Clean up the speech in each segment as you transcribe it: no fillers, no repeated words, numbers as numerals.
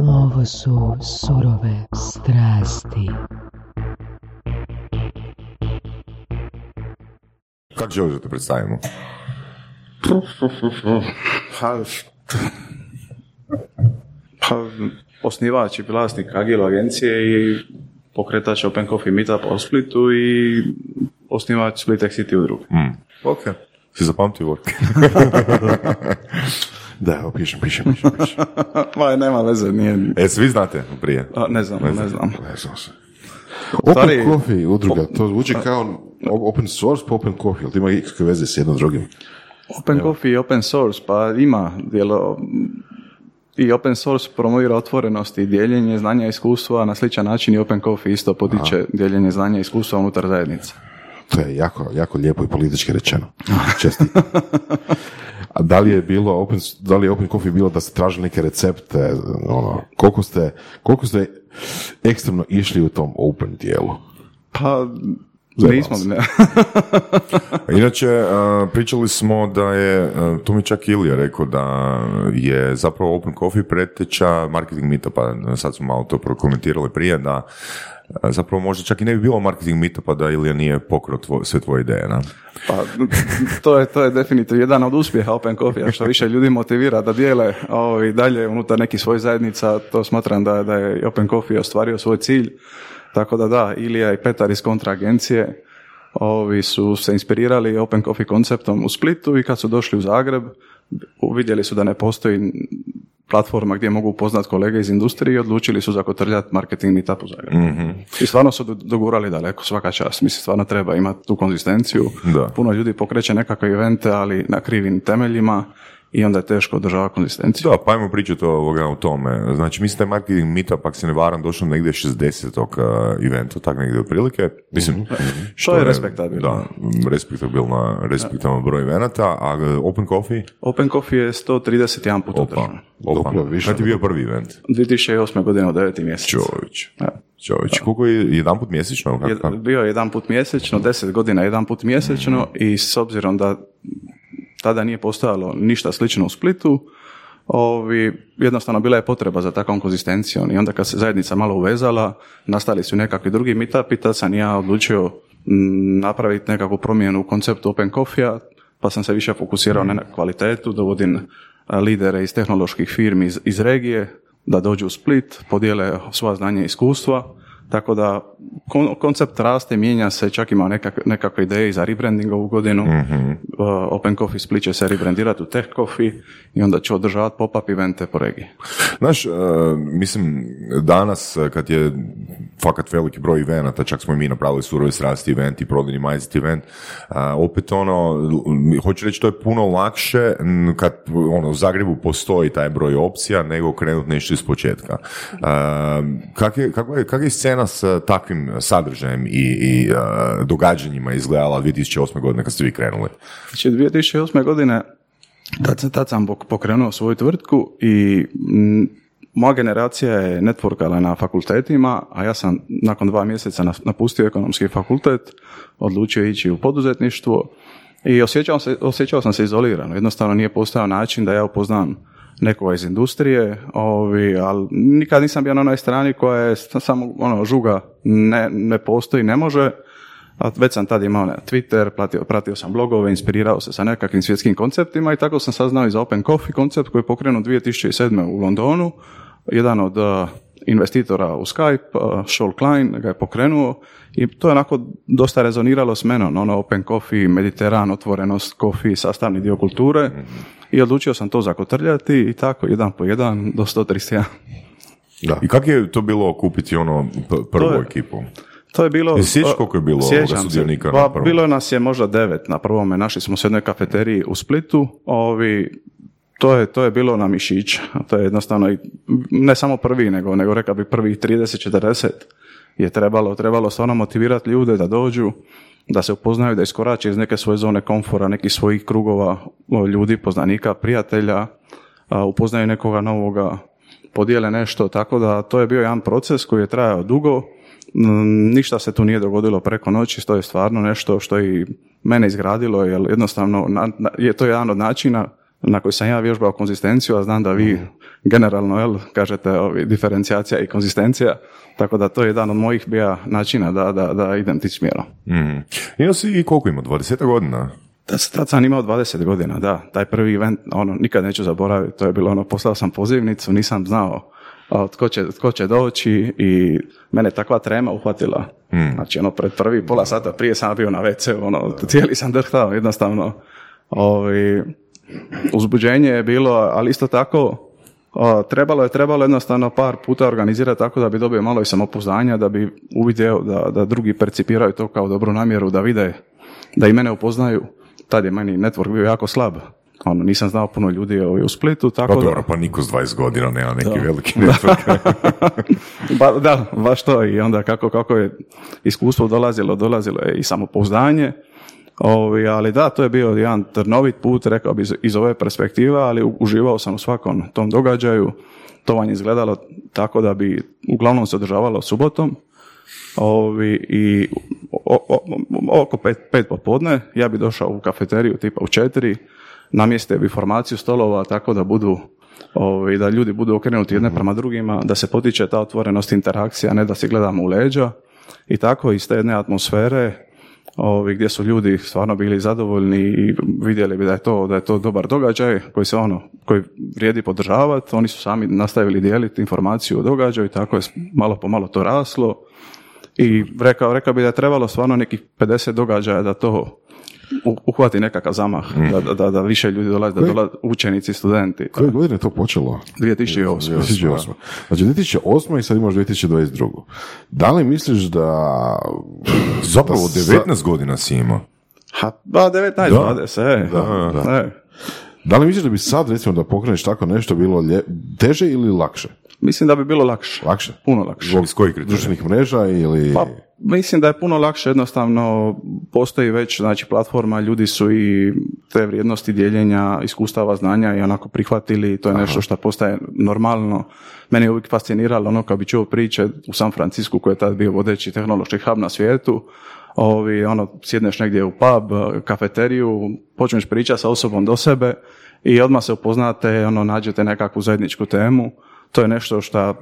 Ovo su surove strasti. Kako želiš da te predstavimo? Osnivač i vlasnik Agile agencije i pokretač Open Coffee Meetup u Splitu i osnivač Split Tech City udruge. Ok, si zapamtio work. Da, evo, pišem. Pa, nema veze, nije... svi znate prije? Ne znam. Open Coffee udruga, to zvuči kao open source pa Open Coffee, ali ima ikakve veze s jednom drugim? Open Coffee i open source, pa ima djelo... I open source promovira otvorenost i dijeljenje znanja i iskustva, na sličan način i Open Coffee isto potiče dijeljenje znanja i iskustva unutar zajednice. To je jako, jako lijepo i politički rečeno. Čestito. A da li je Open Coffee bilo da ste tražili neke recepte? Ono, koliko ste ekstremno išli u tom open dijelu? Pa... Nismo, ne. Inače, pričali smo da je, tu mi čak Ilija rekao da je zapravo Open Coffee preteča marketing meetupa, sad smo malo to prokomentirali prije, da zapravo možda čak i ne bi bilo marketing meetupa da Ilija nije pokrao sve tvoje ideje, ne? Pa, to je definitivno jedan od uspjeha Open Coffee-a, što više ljudi motivira da dijele i dalje unutar nekih svojih zajednica, to smatram da je Open Coffee ostvario svoj cilj. Tako da, Ilija i Petar iz kontra agencije su se inspirirali Open Coffee konceptom u Splitu i kad su došli u Zagreb, uvidjeli su da ne postoji platforma gdje mogu upoznat kolege iz industrije i odlučili su zakotrljati marketing meetup u Zagrebu. Mm-hmm. I stvarno su dogurali daleko, svaka čast. Mislim, stvarno treba imati tu konzistenciju. Da. Puno ljudi pokreće nekakve evente, ali na krivim temeljima. I onda je teško održavati konzistenciju. Da, pa ajmo pričati o tome. Znači, mislim da je marketing meetup, ako se ne varam, došlo negdje 60. eventa, tak negdje otprilike. Mislim, mm-hmm. Što je respektabilno. Da, respektabilan broj evenata, a Open Coffee? Open Coffee je 131 put održan. Kada ti bio prvi event? 2008. godine u 9. mjesec. Čovječ, koliko je jedan put mjesečno? Bio je jedan put mjesečno, 10 godina jedan put mjesečno i s obzirom da tada nije postojalo ništa slično u Splitu, jednostavno bila je potreba za takvom konzistencijom i onda kad se zajednica malo uvezala, nastali su nekakvi drugi meetupi, tad sam ja odlučio napraviti nekakvu promjenu u konceptu Open Coffee-a, pa sam se više fokusirao na kvalitetu, dovodim lidere iz tehnoloških firmi iz regije da dođu u Split, podijele svoja znanja i iskustva, tako da koncept raste, mijenja se, čak ima nekakve ideje za rebranding ovu godinu. Mm-hmm. Open Coffee Split će se rebrandirati u Tech Coffee i onda će održavati pop-up evente po regiji. Znaš, mislim, danas kad je fakat veliki broj eventa, čak smo i mi napravili surove srasti event i prodini majziti event, opet hoću reći, to je puno lakše kad u Zagrebu postoji taj broj opcija nego krenuti nešto iz početka. Kakva je scena s takvim sadržajem i događanjima izgledala 2008. godine kad ste vi krenuli? Znači, 2008. godine tad sam pokrenuo svoju tvrtku i moja generacija je networkala na fakultetima, a ja sam nakon 2 mjeseca napustio ekonomski fakultet, odlučio ići u poduzetništvo i osjećao sam se izolirano. Jednostavno nije postojao način da ja upoznam nekoga iz industrije, ali nikad nisam bio na onoj strani koja je samo žuga, ne postoji, ne može. A već sam tad imao Twitter, pratio sam blogove, inspirirao se sa nekakvim svjetskim konceptima i tako sam saznao i za Open Coffee koncept koji je pokrenut 2007. u Londonu. Jedan od investitora u Skype, Saul Klein, ga je pokrenuo i to je onako dosta rezoniralo s menom, Open Coffee, Mediteran, otvorenost, coffee, sastavni dio kulture i odlučio sam to zakotrljati i tako, jedan po jedan do 131. Da. I kako je to bilo kupiti prvu ekipu? To je bilo... Sjećaš koliko je bilo sudionika? Pa, bilo nas je možda 9 na prvome. Našli smo se u jednoj kafeteriji u Splitu. To je bilo na mišić. To je jednostavno, ne samo prvi, nego reka bi prvih 30-40 je trebalo stvarno motivirati ljude da dođu, da se upoznaju, da iskorače iz neke svoje zone komfora, nekih svojih krugova ljudi, poznanika, prijatelja, upoznaju nekoga novoga, podijele nešto. Tako da to je bio jedan proces koji je trajao dugo. Ništa se tu nije dogodilo preko noći, to je stvarno nešto što i mene izgradilo, jer jednostavno je to jedan od načina na koju sam ja vježbao konzistenciju, a znam da vi generalno kažete diferencijacija i konzistencija, tako da to je jedan od mojih bija načina da idem tim smjerom. Mm. Imao si i koliko ima, 20 godina? Tad sam imao 20 godina, da. Taj prvi event, nikad neću zaboraviti, to je bilo poslao sam pozivnicu, nisam znao tko će doći i mene takva trema uhvatila. Mm. Znači, pred prvi pola sata prije sam bio na WC-u, cijeli sam drhtao, jednostavno. Uzbuđenje je bilo, ali isto tako trebalo jednostavno par puta organizirati tako da bi dobio malo i samopouzdanja, da bi uvidio da drugi percipiraju to kao dobru namjeru, da vide, da i mene upoznaju. Tad je meni network bio jako slab. Nisam znao puno ljudi u Splitu, tako da... Pa niko s 20 godina nema neki veliki network. Da, baš to. I onda kako je iskustvo dolazilo je i samopouzdanje. Ali da, to je bio jedan trnovit put, rekao bi iz ove perspektive, ali uživao sam u svakom tom događaju. To vam izgledalo tako da bi uglavnom se održavalo subotom. I oko 5 popodne ja bi došao u kafeteriju tipa u 4, namjestio bi formaciju stolova tako da budu da ljudi budu okrenuti jedne prema drugima, da se potiče ta otvorenost interakcija, ne da se gledamo u leđa i tako iz te jedne atmosfere gdje su ljudi stvarno bili zadovoljni i vidjeli bi da je to dobar događaj koji se koji vrijedi podržavati. Oni su sami nastavili dijeliti informaciju o događaju i tako je malo po malo to raslo. I rekao bi da je trebalo stvarno nekih 50 događaja da to uhvati nekakav zamah, da više ljudi dolazi, da dolaze učenici, studenti. Koje godine je to počelo? 2008. Znači 2008. i sad imaš 2022. Da li misliš da... Zapravo 19 godina si imao? Da, 19, 20. Da. Da li misliš da bi sad, recimo, da pokreneš tako nešto bilo teže ili lakše? Mislim da bi bilo lakše. Lakše? Puno lakše. Iz kojih društvenih mreža ili... Pa, mislim da je puno lakše, jednostavno postoji već platforma, ljudi su i te vrijednosti dijeljenja, iskustava, znanja i onako prihvatili, to je nešto što postaje normalno. Mene je uvijek fasciniralo kad bi čuo priče u San Francisku koji je tad bio vodeći tehnološki hub na svijetu. Sjedneš negdje u pub, kafeteriju, počneš pričati sa osobom do sebe i odmah se upoznate, nađete nekakvu zajedničku temu. To je nešto što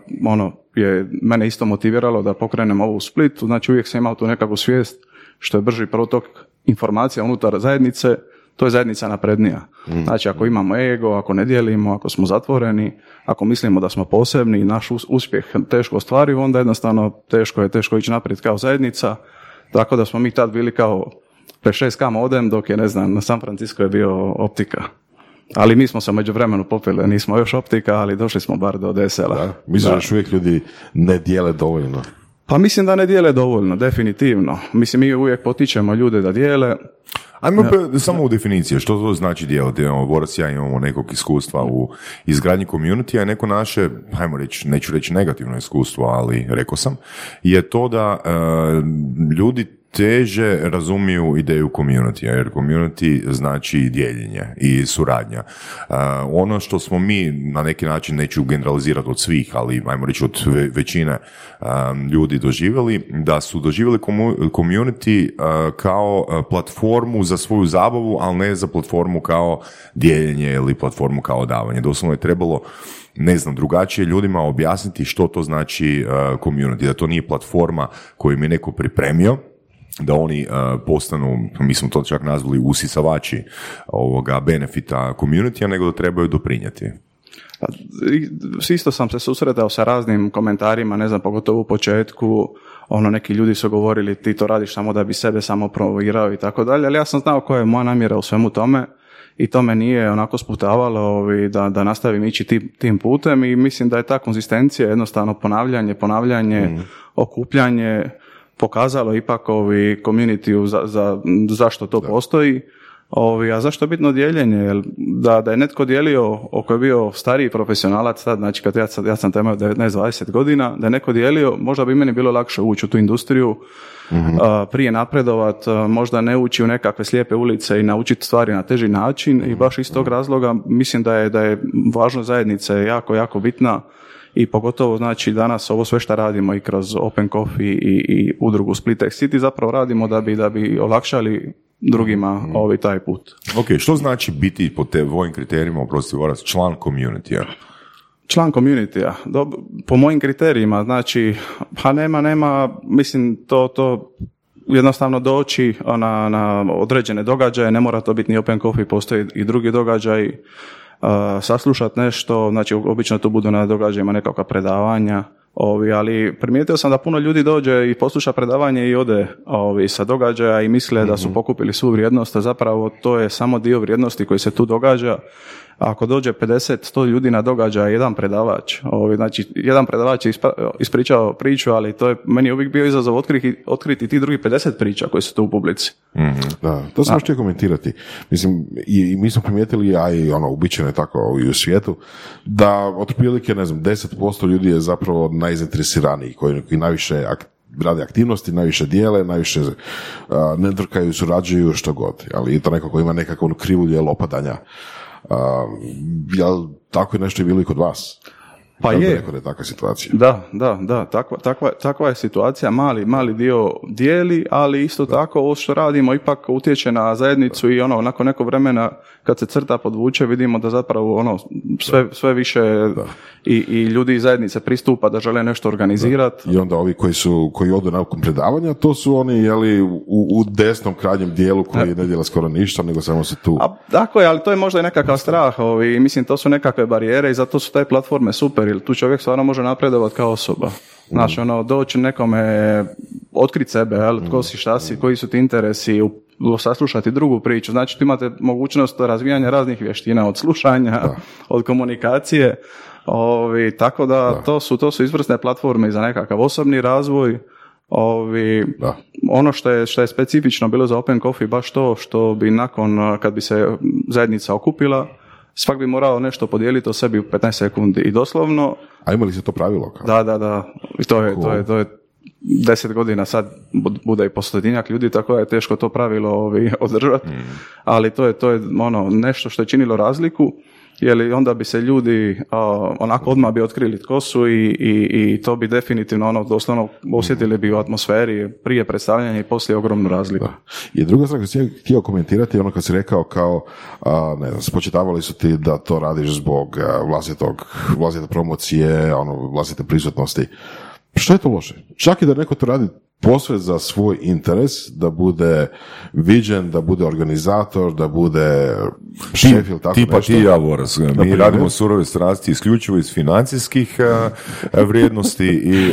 je mene isto motiviralo da pokrenem ovu Splitu, znači uvijek sam imao tu nekakvu svijest što je brži protok informacija unutar zajednice, to je zajednica naprednija. Znači ako imamo ego, ako ne dijelimo, ako smo zatvoreni, ako mislimo da smo posebni i naš uspjeh teško ostvariv, onda jednostavno teško je ići naprijed kao zajednica, tako da smo mi tad bili kao 5-6 kama odem dok je, na San Francisco je bio optika. Ali mi smo se međuvremenu popili, nismo još optika, ali došli smo bar do ESL-a. Mislim da još uvijek ljudi ne dijele dovoljno. Pa mislim da ne dijele dovoljno, definitivno. Mislim, mi uvijek potičemo ljude da dijele. Ajmo samo u definiciji, što to znači dijeliti? Borac i ja imamo nekog iskustva u izgradnji community, a neko naše, ajmo reći, neću reći negativno iskustvo, ali rekao sam, je to da ljudi teže razumiju ideju community, jer community znači dijeljenje i suradnja. Ono što smo mi, na neki način neću generalizirati od svih, ali ajmo reći od većine ljudi doživjeli, da su doživjeli community kao platformu za svoju zabavu, ali ne za platformu kao dijeljenje ili platformu kao davanje. Doslovno je trebalo drugačije ljudima objasniti što to znači community, da to nije platforma koju mi je neko pripremio, da oni postanu, mi smo to čak nazvali usisavači benefita community, nego da trebaju doprinijeti. Isto sam se susretao sa raznim komentarima, pogotovo u početku, neki ljudi su govorili ti to radiš samo da bi sebe samo promovirao i tako dalje, ali ja sam znao koja je moja namjera u svemu tome i to me nije sputavalo da nastavim ići tim putem i mislim da je ta konzistencija, jednostavno ponavljanje, okupljanje, pokazalo ipak community zašto to postoji, a zašto je bitno dijeljenje, jer da je netko dijelio, koji je bio stariji profesionalac, tad, znači kad ja sam imao 19-20 godina, da je neko dijelio, možda bi meni bilo lakše ući u tu industriju, prije napredovat, možda ne ući u nekakve slijepe ulice i naučiti stvari na teži način i baš iz tog razloga mislim da je važno zajednice jako, jako bitna. I pogotovo znači danas ovo sve što radimo i kroz Open Coffee i udrugu Split Tech City zapravo radimo da bi olakšali drugima ovaj taj put. Ok, što znači biti po te vojim kriterijima, oprosti Voras, član community-a? Član community-a, po mojim kriterijima, znači, pa nema, mislim, to jednostavno doći na određene događaje, ne mora to biti ni Open Coffee, postoji i drugi događaj, saslušat nešto, znači, obično to budu na događajima nekakva predavanja, ali primijetio sam da puno ljudi dođe i posluša predavanje i ode sa događaja i misle da su pokupili svu vrijednost, a zapravo to je samo dio vrijednosti koji se tu događa. Ako dođe 50-100 ljudi na događaj, jedan predavač, znači jedan predavač je ispričao priču, ali to je meni uvijek bio izazov otkriti ti drugi 50 priča koji su tu u publici. Da, to sam htio komentirati. Mislim, i mi smo primijetili, a i ono, uobičajeno je tako i u svijetu, da otprilike, ne znam, 10% ljudi je zapravo najzainteresiraniji, koji najviše rade aktivnosti, najviše dijele, najviše nedrkaju, surađuju, što god. Ali to neko ko ima nekako ono krivulje lopadanja. Jel tako je nešto bilo i kod vas? Pa je. Rekao da je takva situacija. Da, takva je situacija. Mali dio dijeli, ali isto tako ovo što radimo ipak utječe na zajednicu i ono, nakon nekog vremena kad se crta podvuče vidimo da zapravo ono, sve više i ljudi iz zajednice pristupa da žele nešto organizirati. I onda ovi koji odu nakon predavanja, to su oni jeli u desnom krajnjem dijelu koji ne djela skoro ništa, nego samo se tu. Tako je, ali to je možda i nekakav strah. Mislim, to su nekakve barijere i zato su te platforme super, jer tu čovjek stvarno može napredovati kao osoba. Znači, doći nekome, otkriti sebe, tko si, šta si, koji su ti interesi, saslušati drugu priču. Znači, tu imate mogućnost razvijanja raznih vještina, od slušanja, od komunikacije, tako da. To su izvrsne platforme za nekakav osobni razvoj. Ono što je specifično bilo za Open Coffee, baš to što bi nakon, kad bi se zajednica okupila, svak bi morao nešto podijeliti o sebi u 15 sekundi i doslovno... A imali se to pravilo? Kao? Da. I to je 10 godina sad bude i postotinjak ljudi, tako da je teško to pravilo održati. Ali to je ono, nešto što je činilo razliku, jer onda bi se ljudi onako odmah bi otkrili tko su i to bi definitivno ono, doslovno osjetili bi u atmosferi prije predstavljanja i poslije ogromnu razliku. Da. I druga stvar koju sam htio komentirati, ono kad si rekao kao, ne znam, spočitavali su ti da to radiš zbog vlastite promocije, vlastite prisutnosti. Što je to loše? Čak i da neko to radi posve za svoj interes, da bude viđen, da bude organizator, da bude šef ili tako tipa nešto. Tipa ti ja, Voras. Mi radimo surove strasti isključivo iz financijskih vrijednosti i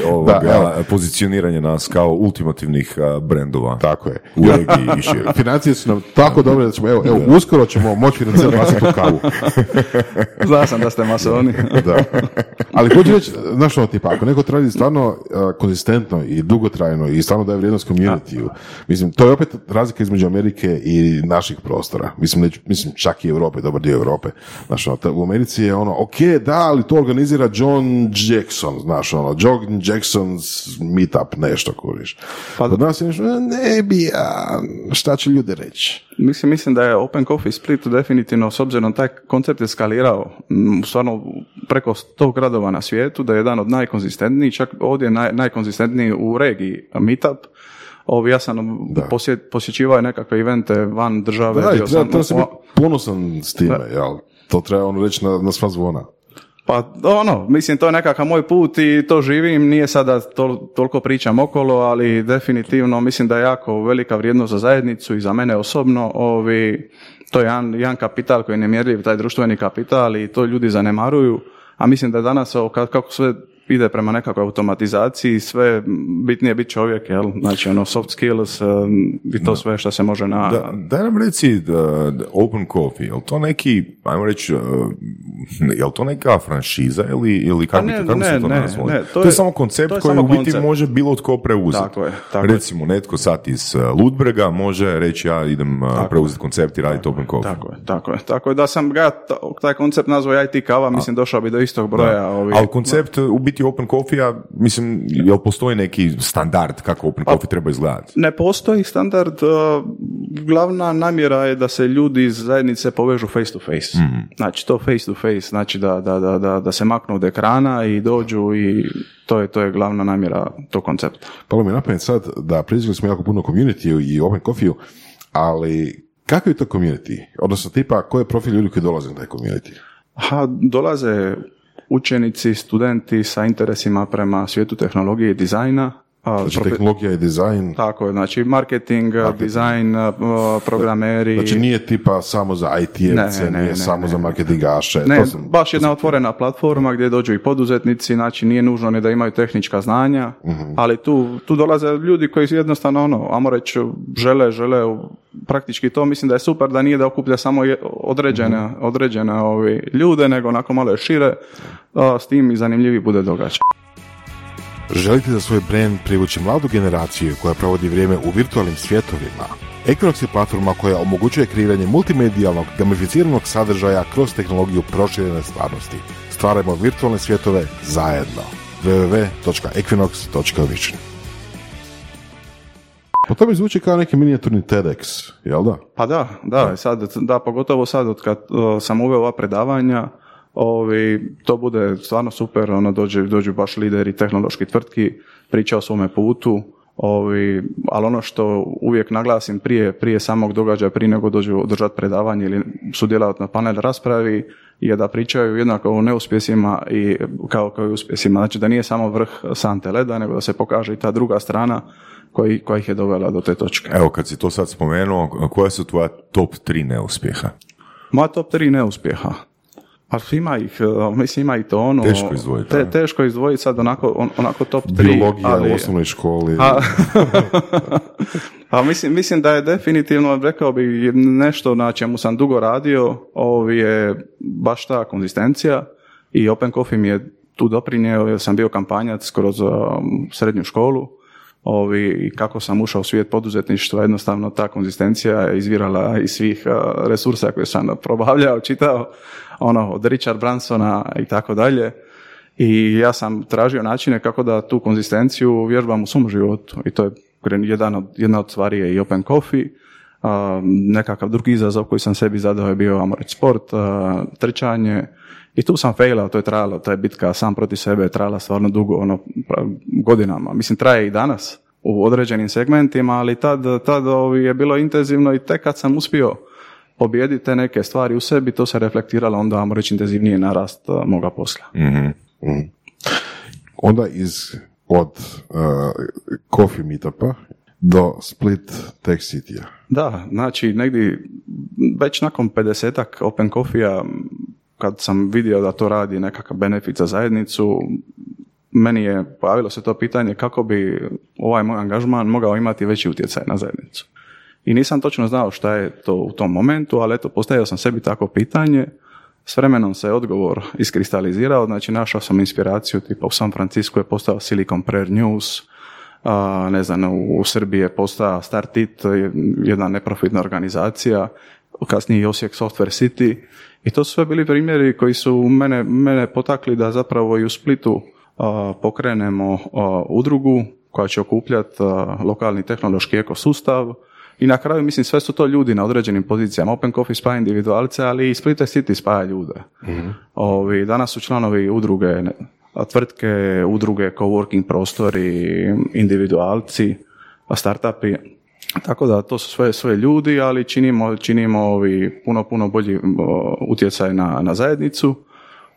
pozicioniranje nas kao ultimativnih brendova. Tako je. U regiji i šire. Financije su nam tako dobre da ćemo, evo uskoro ćemo moći financirati vlastitu kavu. Znao sam da ste masoni. Da. Ali hoću reći, znaš što tipa, ako neko radi stvarno konzistentno i dugotrajno i stvarno daje vrijednost community-u. Mislim, to je opet razlika između Amerike i naših prostora. Mislim, čak i Europe, dobar dio Europe. Znaš, u Americi je ali to organizira John Jackson, znaš, John Jackson's meetup, nešto kuriš. Pa od nas je nešto, šta će ljudi reći? Mislim da je Open Coffee Split definitivno, s obzirom taj koncept je skalirao stvarno preko 100 gradova na svijetu, da je jedan od najkonzistentnijih, čak ovdje najkonzistentniji u regiji meetup. Ja sam posjećivao nekakve evente van države. Da, treba se biti ponosan s time, jel? To treba reći na sva zvona. Pa mislim, to je nekakav moj put i to živim, nije sada toliko pričam okolo, ali definitivno mislim da je jako velika vrijednost za zajednicu i za mene osobno, to je jedan kapital koji je nemjerljiv, taj društveni kapital i to ljudi zanemaruju, a mislim da danas kako sve ide prema nekakvoj automatizaciji, sve bitnije je biti čovjek, jel? Znači, soft skills i to sve što se može na... Da nam reci da Open Coffee, je li to neki, ajmo reći, je li to neka franšiza ili kako se to nazvali? Ne, to je samo koncept koji u biti može bilo tko preuzeti. Tako je. Recimo, netko sad iz Ludbrega može reći ja idem preuzeti koncept i raditi Open Coffee. Tako je. Tako je da sam ga taj koncept nazvao IT kava, mislim došao bi do istog broja. Ali koncept u biti Open Coffee-a, mislim, jel postoji neki standard kako Open Coffee treba izgledati? Ne postoji standard. Glavna namjera je da se ljudi iz zajednice povežu face to face. Znači, to face to face, znači da se maknu od ekrana i dođu i to je glavna namjera tog koncepta. Palo mi je napamet sad da prizvili smo jako puno community i Open Coffee-u, ali kako je to community? Odnosno tipa, koji je profil ljudi koji dolaze na taj community? Aha, dolaze učenici, studenti sa interesima prema svijetu tehnologije i dizajna. Znači tehnologija i dizajn? Tako je, znači marketing. Dizajn, programeri. Znači nije tipa samo za IT-evce, nije samo za marketingaše. Baš jedna otvorena platforma gdje dođu i poduzetnici, znači nije nužno ni da imaju tehnička znanja, ali tu dolaze ljudi koji jednostavno, ajmo reći, žele praktički to. Mislim da je super da nije da okuplja samo određene ljude, nego onako malo šire, s tim i zanimljivi bude događaj. Želite za svoj brand privući mladu generaciju koja provodi vrijeme u virtualnim svjetovima? Equinox je platforma koja omogućuje kreiranje multimedijalnog, gamificiranog sadržaja kroz tehnologiju proširene stvarnosti. Stvarajmo virtualne svjetove zajedno. www.equinox.vision. Po tome zvuči kao neki minijaturni TEDx, jel da? Pa da. Pogotovo sad otkad sam uveo ova predavanja, to bude stvarno super, dođu baš lideri tehnološki tvrtki, priča o svome putu, ali ono što uvijek naglasim prije samog događaja, prije nego dođu održati predavanje ili sudjelovati na panel raspravi, je da pričaju jednako o neuspjesima i kao i uspjesima. Znači da nije samo vrh sante leda, nego da se pokaže i ta druga strana koja ih je dovela do te točke. Evo, kad si to sad spomenuo, koja su tvoja top 3 neuspjeha? Moja top 3 neuspjeha? Pa ima ih to ono... Teško izdvojiti. Teško izdvojiti sad onako top 3. Biologija u osnovnoj školi. Mislim da je definitivno, rekao bi, nešto na čemu sam dugo radio, je baš ta konzistencija i Open Coffee mi je tu doprinio, jer sam bio kampanjac kroz srednju školu. I kako sam ušao u svijet poduzetništva, jednostavno ta konzistencija je izvirala iz svih resursa koje sam probavljao, čitao, od Richard Bransona i tako dalje. I ja sam tražio načine kako da tu konzistenciju vježbam u svom životu. I to je jedna od stvari je i Open Coffee. Nekakav drugi izazov koji sam sebi zadao je bio sport, trčanje. I tu sam failao, to je bitka sam proti sebe je trajala stvarno dugo, godinama. Mislim, traje i danas u određenim segmentima, ali tad je bilo intenzivno i tek kad sam uspio pobijediti te neke stvari u sebi, to se reflektiralo onda, intenzivnije na rast moga posla. Mm-hmm. Mm. Onda od Coffee Meetupa do Split Tech City-a. Da, znači negdje već nakon 50-ak Open Coffee-a, kad sam vidio da to radi nekakav benefit za zajednicu, meni je pojavilo se to pitanje kako bi ovaj moj angažman mogao imati veći utjecaj na zajednicu. I nisam točno znao šta je to u tom momentu, ali postavio sam sebi tako pitanje. S vremenom se odgovor iskristalizirao, znači našao sam inspiraciju, tipa u San Francisco je postao Silicon Prairie News, u Srbiji je postao Startit, jedna neprofitna organizacija, kasnije i Osijek Software City. I to su sve bili primjeri koji su mene potakli da zapravo i u Splitu pokrenemo udrugu koja će okupljati lokalni tehnološki ekosustav. I na kraju, mislim, sve su to ljudi na određenim pozicijama. Open Coffee spaja individualce, ali i Split City spaja ljude. Mm-hmm. Danas su članovi udruge, tvrtke, udruge, coworking prostori, individualci, startupi. Tako da to su sve ljudi, ali činimo puno bolji utjecaj na zajednicu.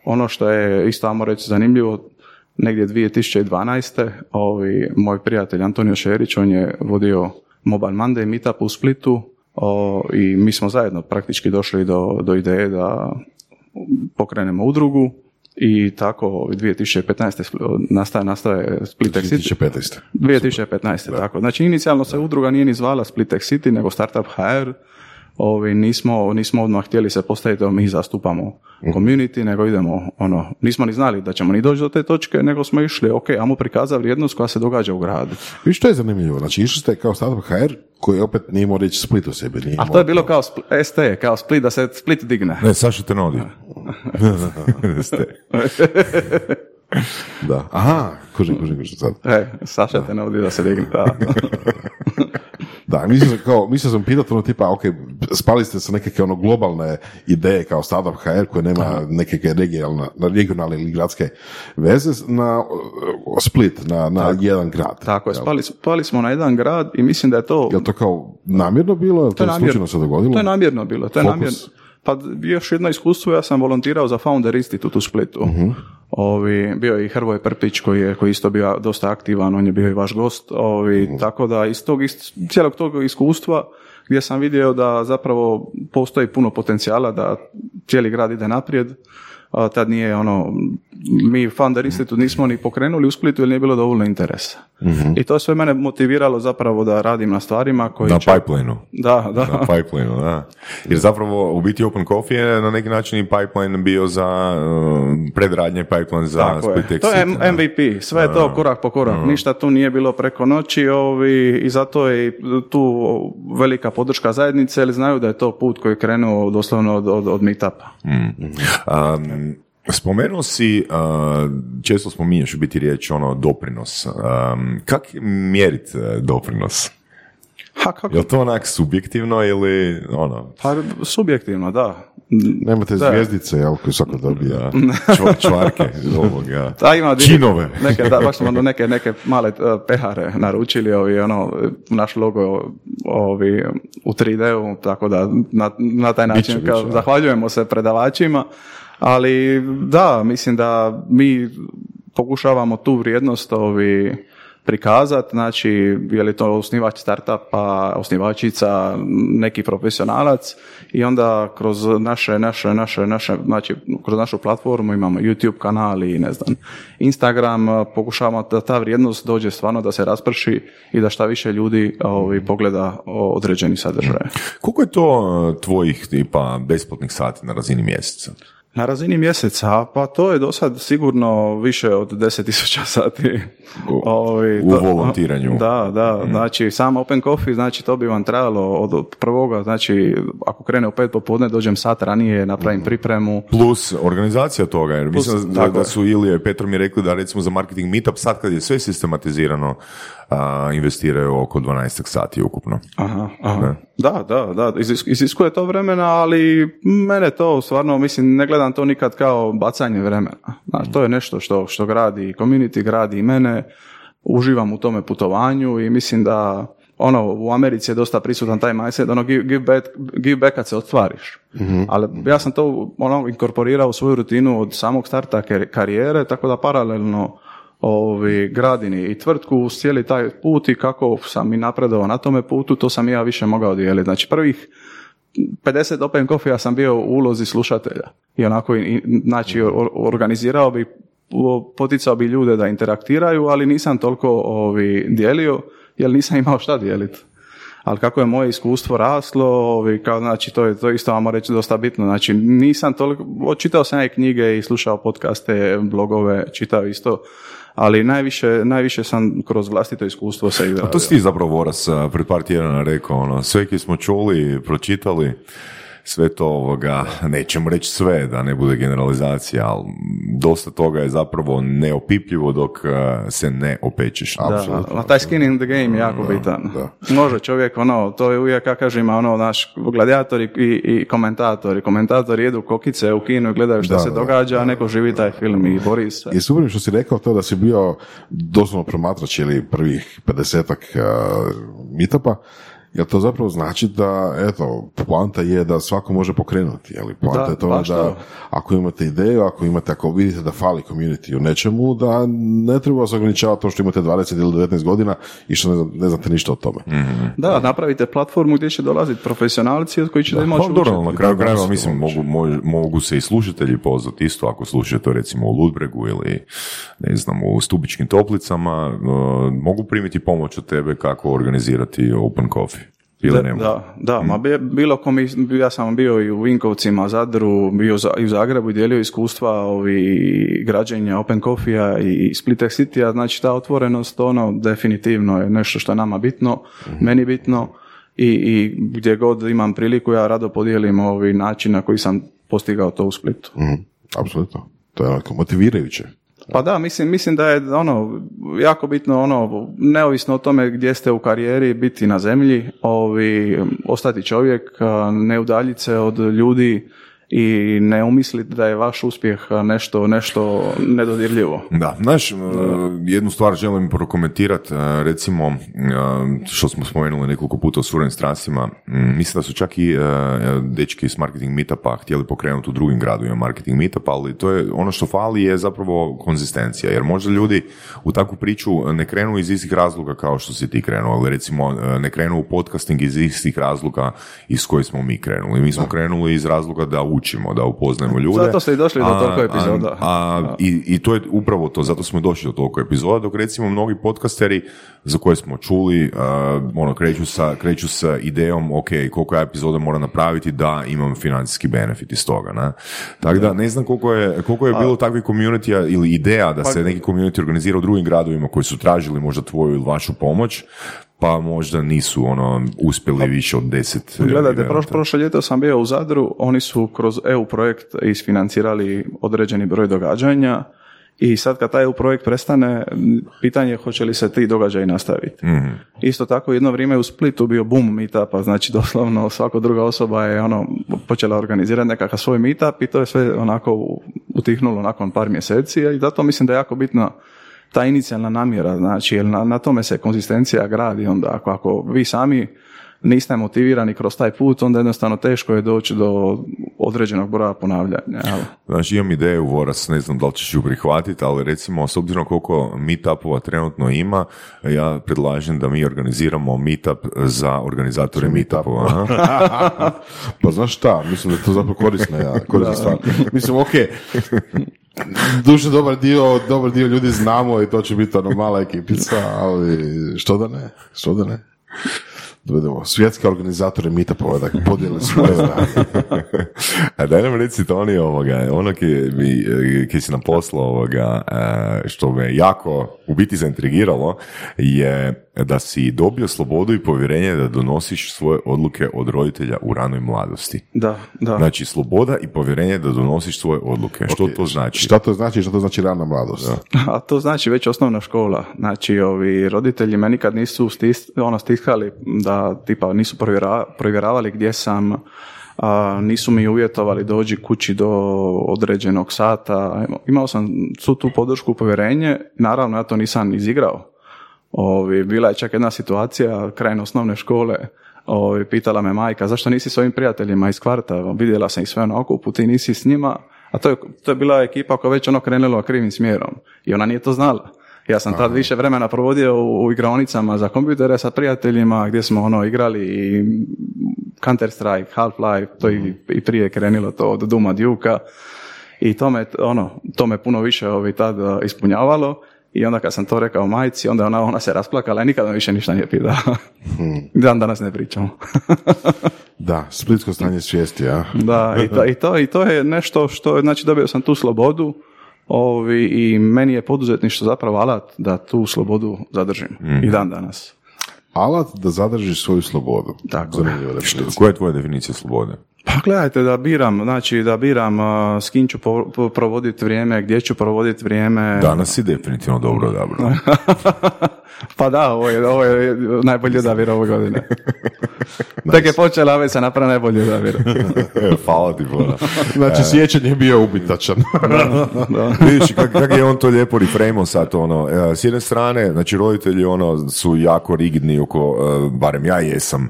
Ono što je isto, zanimljivo, negdje 2012. Moj prijatelj Antonio Šerić, on je vodio Mobile Monday meetup u Splitu i mi smo zajedno praktički došli do ideje da pokrenemo udrugu. I tako 2015. nastaje Split Tech City. 2015. Tako. Znači inicijalno se udruga nije ni zvala Split Tech City, nego Startup Hire. Nismo odmah htjeli se postaviti da mi zastupamo community, nego idemo, nismo ni znali da ćemo ni doći do te točke, nego smo išli, ajmo prikazati vrijednost koja se događa u gradu. Viš, to je zanimljivo, znači išli ste kao Startup HR, koji opet nije imao reći Split u sebi. A to je bilo kao kao Split, da se Split digne. Ne, Saša te nodi. Da. Aha, kužim sad. Saša te nodi da se digne, da. Da, mislio sam pitati ono tipa, ok, spali ste sa nekakve ono globalne ideje kao Startup HR koje nema nekakve regionalne ili gradske veze na Split, na tako, jedan grad. Tako je, spali smo na jedan grad i mislim da je to... Je li to kao namjerno bilo? Je to slučajno se dogodilo? To je namjerno bilo. Pa još jedno iskustvo, ja sam volontirao za Founder Institute u Splitu. Uh-huh. Bio je i Hrvoje Prpić koji isto bio dosta aktivan, on je bio i vaš gost. Uh-huh. Tako da iz tog, cijelog tog iskustva gdje sam vidio da zapravo postoji puno potencijala da cijeli grad ide naprijed. Tad nije mi Founder Institute nismo ni pokrenuli u Splitu jer nije bilo dovoljno interesa. Mm-hmm. I to je sve mene motiviralo zapravo da radim na stvarima koji na će... pipeline-u. Da. Na pipeline-u, da. Jer zapravo u biti Open Coffee je na neki način i pipeline bio za predradnje pipeline za tako Split Exit. To je MVP, sve je to korak po korak. Ništa tu nije bilo preko noći i zato je tu velika podrška zajednice jer znaju da je to put koji je krenuo doslovno od meetupa. Mm. Spomenuo si, često spominješ u biti riječ doprinos. Kako mjeriti doprinos? Je li to onak subjektivno ili ? Subjektivno, da. Nemate zvijezdice, jel, koju svako dobija. Čvarke, ovoga. Činove. Baš smo neke male pehare naručili, naš logo u 3D-u, tako da na taj način biće. Zahvaljujemo se predavačima. Ali da, mislim da mi pokušavamo tu vrijednost prikazati, znači je li to osnivač startupa, osnivačica, neki profesionalac i onda kroz naše, znači kroz našu platformu imamo YouTube kanal i Instagram, pokušavamo da ta vrijednost dođe stvarno da se rasprši i da šta više ljudi pogleda određeni sadržaj. Koliko je to tvojih tipa besplatnih sati na razini mjeseca? Na razini mjeseca, pa to je do sad sigurno više od 10.000 sati. U volontiranju. Da, znači sam Open Coffee, znači to bi vam trajalo od prvoga, znači ako krene u 5 popodne dođem sat ranije, napravim pripremu. Plus organizacija toga, jer mislim da su Ilija i Petar mi rekli da recimo za marketing meetup sad kad je sve sistematizirano investiraju oko 12 sati ukupno. Aha. Da, iziskuje to vremena, ali mene to stvarno, mislim, ne gledam to nikad kao bacanje vremena. Znači, to je nešto što gradi community, gradi i mene, uživam u tome putovanju i mislim da u Americi je dosta prisutan taj mindset, give back kad se ostvariš. Mm-hmm. Ali ja sam to inkorporirao u svoju rutinu od samog starta karijere, tako da paralelno gradini i tvrtku cijeli taj put i kako sam i napredovao na tome putu, to sam ja više mogao dijeliti. Znači prvih 50 Open Coffee-a sam bio u ulozi slušatelja i onako znači organizirao bi, poticao bi ljude da interaktiraju, ali nisam toliko dijelio jer nisam imao šta dijeliti. Ali kako je moje iskustvo raslo, znači to je isto vam reći dosta bitno. Znači nisam toliko, čitao sam knjige i slušao podcaste, blogove, čitao isto, ali najviše sam kroz vlastito iskustvo se igrao. A to si ti zapravo Voras pred par tjedana rekao, sve koji smo čuli, pročitali, sve to nećemo reći sve, da ne bude generalizacija, ali dosta toga je zapravo neopipljivo dok se ne opečeš. Da, taj skin in the game je jako bitan. Da. Može čovjek, to je uvijek, ja kažem, naš gladijator i komentator. I komentatori jedu kokice u kinu i gledaju što se događa, a neko živi taj film i bori se. I super što si rekao to da si bio doslovno promatrač ili prvih 50-ak meetupa. Jer to zapravo znači da, poanta je da svako može pokrenuti, poanta je to da ako imate ideju, ako vidite da fali community u nečemu, da ne treba se ograničavati to što imate 20 ili 19 godina i što ne znate ništa o tome. Mm-hmm. Da, napravite platformu gdje će dolaziti profesionalci od koji će da imati učiti. Na kraju krajeva, mislim, mogu se i slušatelji pozvati isto, ako slušaju to recimo u Ludbregu ili, ne znam, u Stubičkim Toplicama, mogu primiti pomoć od tebe kako organizirati Open Coffee. Bilo kom, ja sam bio i u Vinkovcima, Zadru, bio i u Zagrebu i dijelio iskustva građenja Open Coffee-a i Split Tech City-a, znači ta otvorenost, definitivno je nešto što je nama bitno, meni bitno i gdje god imam priliku ja rado podijelim način na koji sam postigao to u Splitu. Apsolutno, to je motivirajuće. Pa da, mislim da je jako bitno ono, neovisno o tome gdje ste u karijeri, biti na zemlji, ostati čovjek, ne udaljiti se od ljudi i ne umisliti da je vaš uspjeh nešto nedodirljivo. Da, znaš, jednu stvar želim prokomentirati, recimo, što smo spomenuli nekoliko puta o surovim strastima, mislim da su čak i dečki iz marketing meetupa htjeli pokrenuti u drugim gradovima marketing meetup, ali to je, ono što fali je zapravo konzistencija, jer možda ljudi u takvu priču ne krenu iz istih razloga kao što si ti krenuo, ali recimo ne krenu u podcasting iz istih razloga iz kojih smo mi krenuli. Mi smo krenuli iz razloga da učimo, da upoznajemo ljude. Zato ste i došli do toliko epizoda. I to je upravo to, zato smo došli do toliko epizoda, dok recimo mnogi podcasteri za koje smo čuli kreću sa idejom, ok, koliko ja epizoda moram napraviti da imam financijski benefit iz toga. Ne? Tako da ne znam koliko je bilo takvih community-a ili ideja da se neki community organizira u drugim gradovima koji su tražili možda tvoju ili vašu pomoć, pa možda nisu uspjeli više od 10. Gledajte, prošlo ljeto sam bio u Zadru, oni su kroz EU projekt isfinancirali određeni broj događanja i sad kad taj EU projekt prestane, pitanje je hoće li se ti događaji nastaviti. Mm-hmm. Isto tako jedno vrijeme u Splitu bio boom meetupa, znači doslovno svaka druga osoba je počela organizirati nekakav svoj meetup i to je sve onako utihnulo nakon par mjeseci i zato mislim da je jako bitno ta inicijalna namjera, znači, jer na tome se konzistencija gradi, onda ako vi sami niste motivirani kroz taj put, onda jednostavno teško je doći do određenog broja ponavljanja. Znači, imam ideju, Voras, ne znam da li ćeš ju prihvatiti, ali recimo, s obzirom koliko meetupova trenutno ima, ja predlažem da mi organiziramo meetup za organizatore meetupova. Pa znaš šta, mislim da je to zapravo korisna stvar. Mislim, duše dobar dio ljudi znamo i to će biti mala ekipica, ali što da ne? Dovedemo svjetske organizatore meetupova da podijele svoje znanje. A daj nam reci, Toni, ono ki si nam poslao što me jako u biti zaintrigiralo je da si dobio slobodu i povjerenje da donosiš svoje odluke od roditelja u ranoj mladosti. Da. Znači, sloboda i povjerenje da donosiš svoje odluke. Okay. Što to znači? Šta to znači rana mladost? Da. A to znači već osnovna škola. Znači, ovi roditelji me nikad nisu stiskali da tipa nisu provjeravali gdje sam, nisu mi uvjetovali dođi kući do određenog sata. Imao sam tu podršku, povjerenje. Naravno, ja to nisam izigrao. Bila je čak jedna situacija krajem osnovne škole, pitala me majka zašto nisi s ovim prijateljima iz kvarta, vidjela sam ih sve na okupu, ti nisi s njima, a to je bila ekipa koja već krenula krivim smjerom i ona nije to znala. Ja sam tad više vremena provodio u igraonicama za kompjutere sa prijateljima gdje smo igrali i Counter Strike, Half-Life, to i prije krenulo to od Duma Duke-a i to me puno više tad ispunjavalo. I onda kad sam to rekao majci, onda ona se rasplakala i nikada više ništa nije pitala. Dan danas ne pričamo. Da, splitsko stanje svijesti, a? Da, i to je nešto što, znači dobio sam tu slobodu i meni je poduzetništvo zapravo alat da tu slobodu zadržim i dan danas. Alat da zadržiš svoju slobodu. Tako. Koja je tvoja definicija slobode? Pa gledajte, da biram s kim ću provoditi vrijeme, gdje ću provoditi vrijeme. Danas si definitivno dobro odabrao. Pa da, ovo je najbolji odabir ove godine. Tek je počela, već se napravila najbolji odabir. Hvala ti, Bora. Znači, sjećan je bio ubitačan. Vidiš kako je on to lijepo refrejmo sad. S jedne strane, znači, roditelji su jako rigidni oko, barem ja jesam,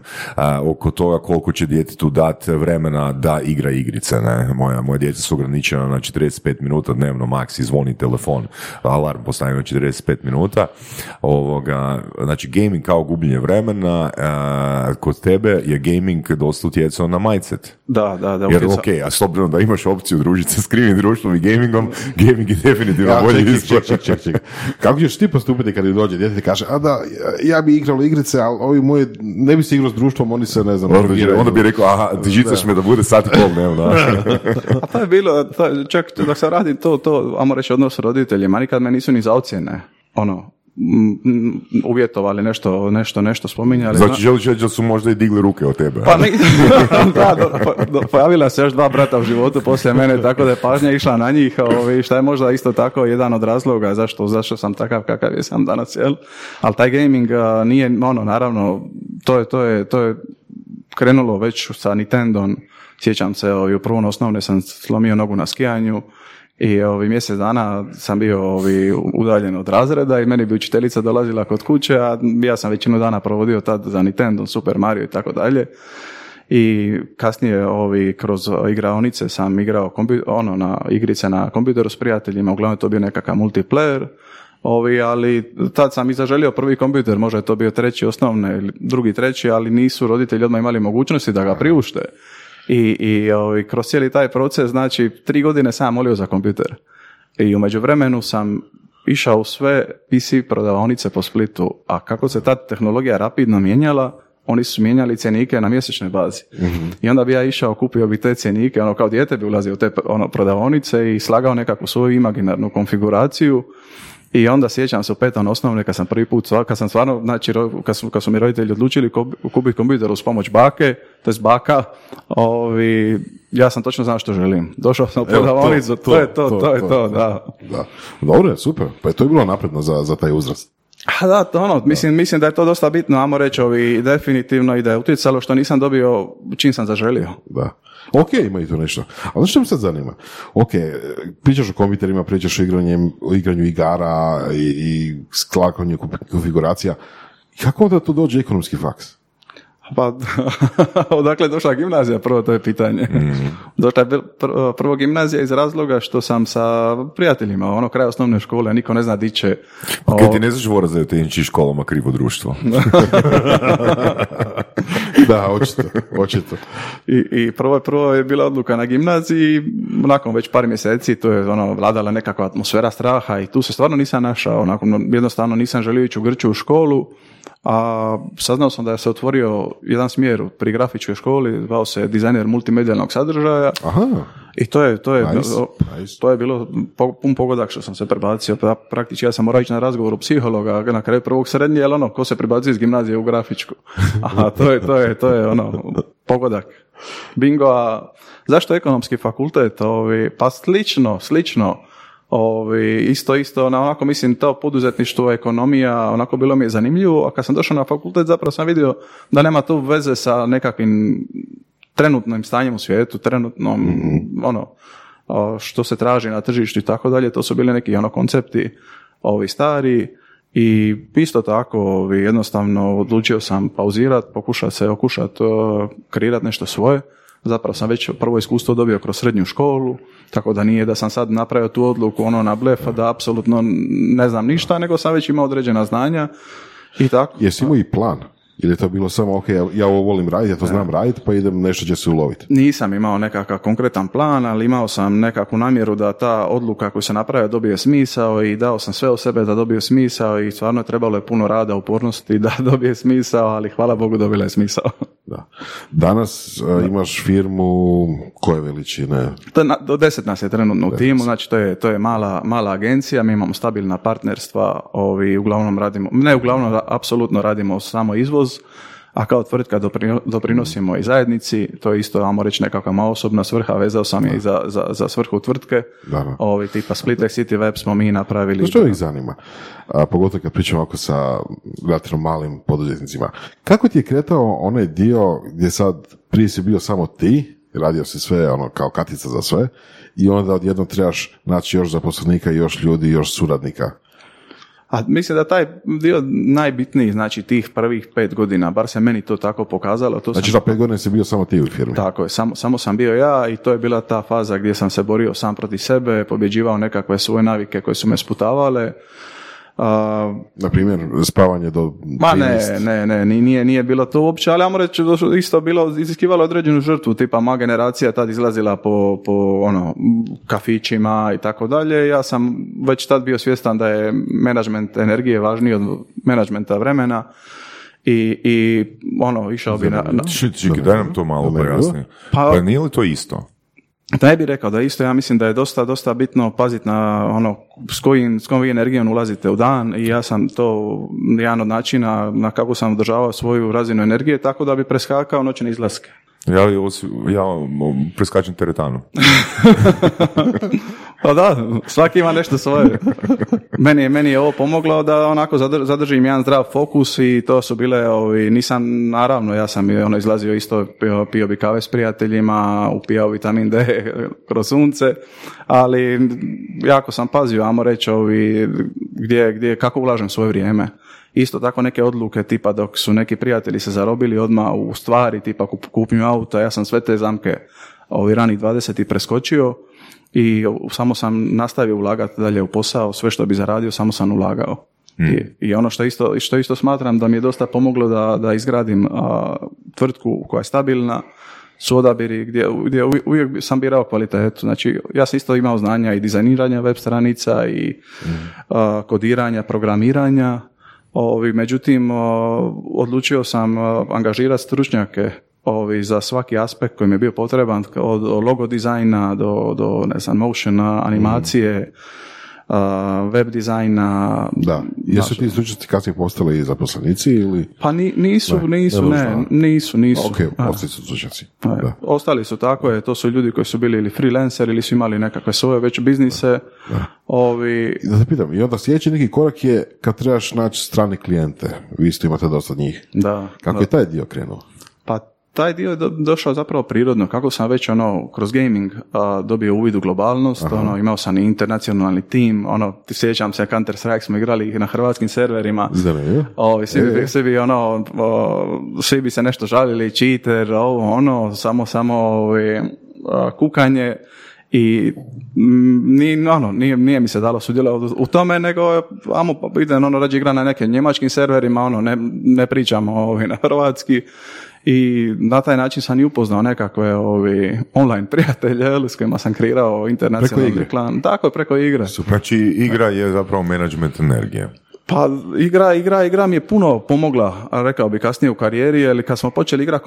oko toga koliko će djetetu dati vremena da igra igrice. Ne? Moje djece su ograničena na 45 minuta dnevno maksi, zvoni telefon, alarm postavimo na 45 minuta. Znači, gaming kao gubljenje vremena, kod tebe je gaming dosta utjecao na mindset. Da. Jer okej, a s obzirom da imaš opciju družiti se s krivim društvom i gamingom, gaming je definitivno bolji izbor. Ček. Kako ćeš ti postupiti kad dođe djete i kaže, ja bi igrao igrice, ali ovi moji ne bi se igrao s društvom, oni se ne znam. Onda bi rekao, aha, ti žicaš me da bude sat i pol dnevno. A to je bilo, čak dok sam radim to, ajmo reći odnos s roditeljima, nikad me nisu ni za ocjene. uvjetovali nešto spominjali. Znači, želiš reći da su možda i digli ruke od tebe? Pa pojavila se još dva brata u životu poslije mene, tako da je pažnja išla na njih, šta je možda isto tako jedan od razloga zašto sam takav kakav jesam danas, jel? Ali taj gaming nije, naravno, to je krenulo već sa Nintendom, sjećam se, u prvom osnovne sam slomio nogu na skijanju, i mjesec dana sam bio udaljen od razreda i meni bi učiteljica dolazila kod kuće, a ja sam većinu dana provodio tad za Nintendo, Super Mario i tako dalje. I kasnije kroz igraonice sam igrao na igrice na kompjuteru s prijateljima, uglavnom to bio nekakav multiplayer, ali tad sam i zaželio prvi kompjuter, možda je to bio treći osnovne, drugi, treći, ali nisu roditelji odmah imali mogućnosti da ga priušte. I kroz cijeli taj proces, znači 3 godine sam molio za kompjuter i u međuvremenu sam išao u sve PC prodavaonice po Splitu, a kako se ta tehnologija rapidno mijenjala, oni su mijenjali cjenike na mjesečnoj bazi. Mm-hmm. I onda bi ja išao, kupio bi te cjenike, kao dijete bi ulazio u te prodavaonice i slagao nekakvu svoju imaginarnu konfiguraciju. I onda sjećam se u 5. osnovne kad sam prvi put, kad sam stvarno, znači kad su mi roditelji odlučili kupiti kompjuter uz pomoć bake, tj. Baka, ja sam točno znao što želim. Došao sam u prodavnicu, to je to. Da. Dobro, super, pa je to bilo napredno za taj uzrast. A da, mislim da je to dosta bitno, ajmo reći, definitivno, i da je utjecalo što nisam dobio čim sam zaželio. Da. Ok, ima i tu nešto. Ali što mi sad zanima? Ok, pričaš o kompjuterima, pričaš o igranju igara i sklakanju konfiguracija. Kako onda tu dođe ekonomski faks? Pa, odakle je došla gimnazija, prvo to je pitanje. Mm. Došla je prvo gimnazija iz razloga što sam sa prijateljima, kraj osnovne škole, niko ne zna di će... Pa kaj ti ne znaš voraz da te inči školama krivo društvo. Da, očito. I prvo je bila odluka na gimnaziji, nakon već par mjeseci tu je vladala nekakva atmosfera straha i tu se stvarno nisam našao, jednostavno nisam želio ići u Grču u školu, a saznao sam da je se otvorio jedan smjer pri grafičkoj školi, zvao se dizajner multimedijalnog sadržaja. Aha. I to je bilo pun pogodak što sam se prebacio. Praktički ja sam morao ići na razgovor u psihologa na kraju prvog srednje, ali ko se prebacio iz gimnazije u grafičku. A to je pogodak. Bingo. A zašto ekonomski fakultet? Pa slično. Isto, onako mislim, to poduzetništvo, ekonomija, onako bilo mi je zanimljivo, a kad sam došao na fakultet zapravo sam vidio da nema tu veze sa nekakvim trenutnim stanjem u svijetu, trenutnom, što se traži na tržištu i tako dalje, to su bili neki koncepti stari i isto tako jednostavno odlučio sam pauzirati, pokušati kreirati nešto svoje. Zapravo sam već prvo iskustvo dobio kroz srednju školu, tako da nije da sam sad napravio tu odluku na blefa, da apsolutno ne znam ništa, nego sam već imao određena znanja i tako. Jesi imao i plan? Ili je to bilo samo, ok, ja ovo volim raditi, ja to znam raditi, pa idem nešto će se uloviti? Nisam imao nekakav konkretan plan, ali imao sam nekakvu namjeru da ta odluka koju sam napravio dobije smisao i dao sam sve od sebe da dobije smisao i stvarno trebalo je puno rada, upornosti da dobije smisao, ali hvala Bogu dobila je smisao. Da. Danas imaš firmu koje veličine? Do 10 nas je trenutno u timu, znači to je mala agencija, mi imamo stabilna partnerstva, apsolutno radimo samo izvoz, a kao tvrtka doprinosimo i zajednici, to je isto, ajmo reći, nekakva moja osobna svrha, vezao sam je i za svrhu tvrtke, tipa Split Tech City web smo mi napravili. Što ih zanima, pogotovo kad pričamo ovako sa relativno malim poduzetnicima, kako ti je kretao onaj dio gdje sad prije si bio samo ti, radio si sve kao katica za sve i onda odjednom trebaš naći još zaposlenika, još ljudi, još suradnika? A mislim da taj dio najbitniji, znači tih prvih 5 godina, bar se meni to tako pokazalo. Znači za 5 godina si bio samo ti u firmi? Tako je, samo sam bio ja i to je bila ta faza gdje sam se borio sam protiv sebe, pobjeđivao nekakve svoje navike koje su me sputavale. Na primjer, spavanje do... Ma ne, nije bilo to uopće, ali ajmo reći, isto bilo, iziskivalo određenu žrtvu, tipa moja generacija tad izlazila po kafićima i tako dalje, ja sam već tad bio svjestan da je menadžment energije važniji od menadžmenta vremena i išao bi na... Čekaj, daj nam to malo pojasnije. Pa nije li to isto? Ne bih rekao da isto, ja mislim da je dosta bitno paziti na ono s kojom vi energijom ulazite u dan i ja sam to jedan od načina na kako sam održavao svoju razinu energije, tako da bi preskakao noćne izlaske. Ja preskačem teretanu. Pa da, svaki ima nešto svoje. Meni je ovo pomoglo da onako zadržim jedan zdrav fokus i to su bile, nisam, naravno, ja sam izlazio isto, pio bi kave s prijateljima, upijao vitamin D kroz sunce, ali jako sam pazio, ajmo reći, kako ulažem svoje vrijeme. Isto tako neke odluke tipa dok su neki prijatelji se zarobili odmah u stvari, tipa kupnju auta, ja sam sve te zamke ranih 20 preskočio i samo sam nastavio ulagati dalje u posao, sve što bi zaradio samo sam ulagao. I ono što isto smatram da mi je dosta pomoglo da izgradim tvrtku koja je stabilna, su odabiri gdje uvijek sam birao kvalitetu. Znači, ja sam isto imao znanja i dizajniranja web stranica i kodiranja, programiranja. Međutim, odlučio sam angažirati stručnjake za svaki aspekt koji mi je bio potreban, od logo dizajna do ne znam, motiona, animacije, web dizajna. Da, jesu ti stručnjaci kasnije postali i zaposlenici ili? Pa nisu. Ok, ostali su stručnjaci. Da. Ostali su, tako je, to su ljudi koji su bili ili freelanceri ili su imali nekakve svoje već biznise. Da. Da te pitam, i onda sljedeći neki korak je kad trebaš naći strane klijente, vi isto imate dosta njih. Da. Kako je taj dio krenuo? Pa taj dio je došao zapravo prirodno, kako sam već kroz gaming dobio uvid u globalnost, imao sam i internacionalni tim, sjećam se Counter Strike smo igrali na hrvatskim serverima. Svi bi se nešto žalili, cheater, kukanje. I nije mi se dalo sudjelovati u tome, nego idem rađe igra na nekim njemačkim serverima, ne pričamo na hrvatski. I na taj način sam i upoznao nekakve online prijatelje s kojima sam kreirao internacionalni klan. Tako je, preko igre. Super. Znači, igra je zapravo management energije. Pa igra mi je puno pomogla, rekao bi, kasnije u karijeri, jer kad smo počeli igrati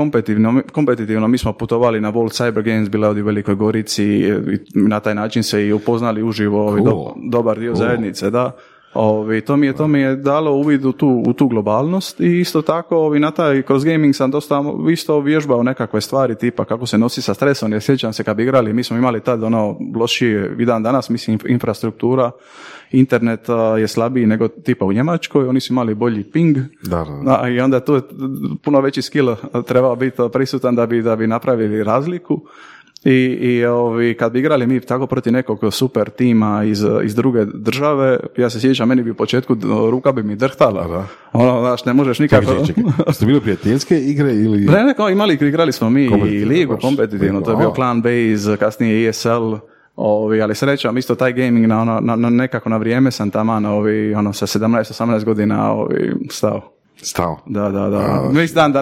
kompetitivno, mi smo putovali na World Cyber Games, bila u Velikoj Gorici i na taj način se i upoznali uživo dobar dio zajednice, da. To mi je dalo uvid u tu globalnost i isto tako kroz gaming sam dosta isto vježbao nekakve stvari tipa kako se nosi sa stresom, jer sjećam se kad bi igrali, mi smo imali tad lošije i dan danas, mislim, infrastruktura, internet je slabiji nego tipa u Njemačkoj, oni su imali bolji ping, da. I onda tu je puno veći skill trebao biti prisutan da bi napravili razliku. I kad bi igrali mi tako protiv nekog super tima iz druge države, ja se sjećam, meni bi u početku ruka bi mi drhtala. Da. Ne možeš nikako. Čekaj. Ste bili prijateljske igre ili? Igrali smo mi i ligu kompetitivno, to je bio Clan Base, kasnije ESL, ali srećam isto taj gaming na nekako na vrijeme sam taman sa 17-18 godina stao. Stao. Da. Već dan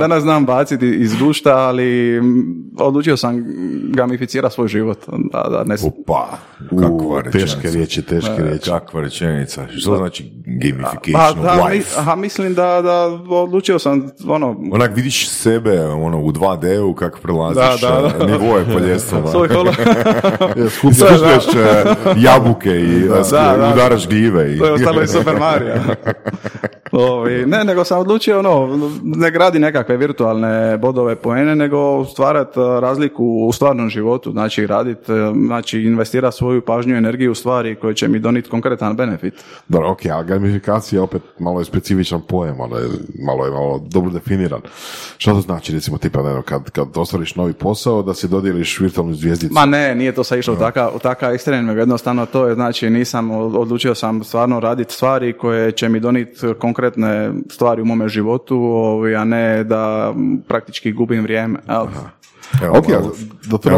danas znam baciti iz gušta, ali odlučio sam gamificirati svoj život. Opa, kakva rečenica. Teške riječi. Kakva rečenica. Što znači gamification of life? Mislim da odlučio sam Onak vidiš sebe u 2D-u kako prelaziš nivoje po ljestvama. Svoj holo. Skupljaš jabuke i udaraš gljive. To je ostalo i Super Mario. Nego sam odlučio ne gradi nekakve virtualne bodove poene, nego stvarati razliku u stvarnom životu, znači investirati svoju pažnju i energiju u stvari koje će mi doniti konkretan benefit. Dobro, ok, a gamifikacija opet malo je specifičan pojem, malo je dobro definiran. Što to znači, recimo, tipa, kad ostvariš novi posao, da si dodijeliš virtualnu zvijezdicu? Ma ne, nije to sad išlo u takav ekstrem, nego jednostavno to je, znači, odlučio sam stvarno raditi stvari koje će mi doniti konkretne stvari u mome životu, a ne da praktički gubim vrijeme.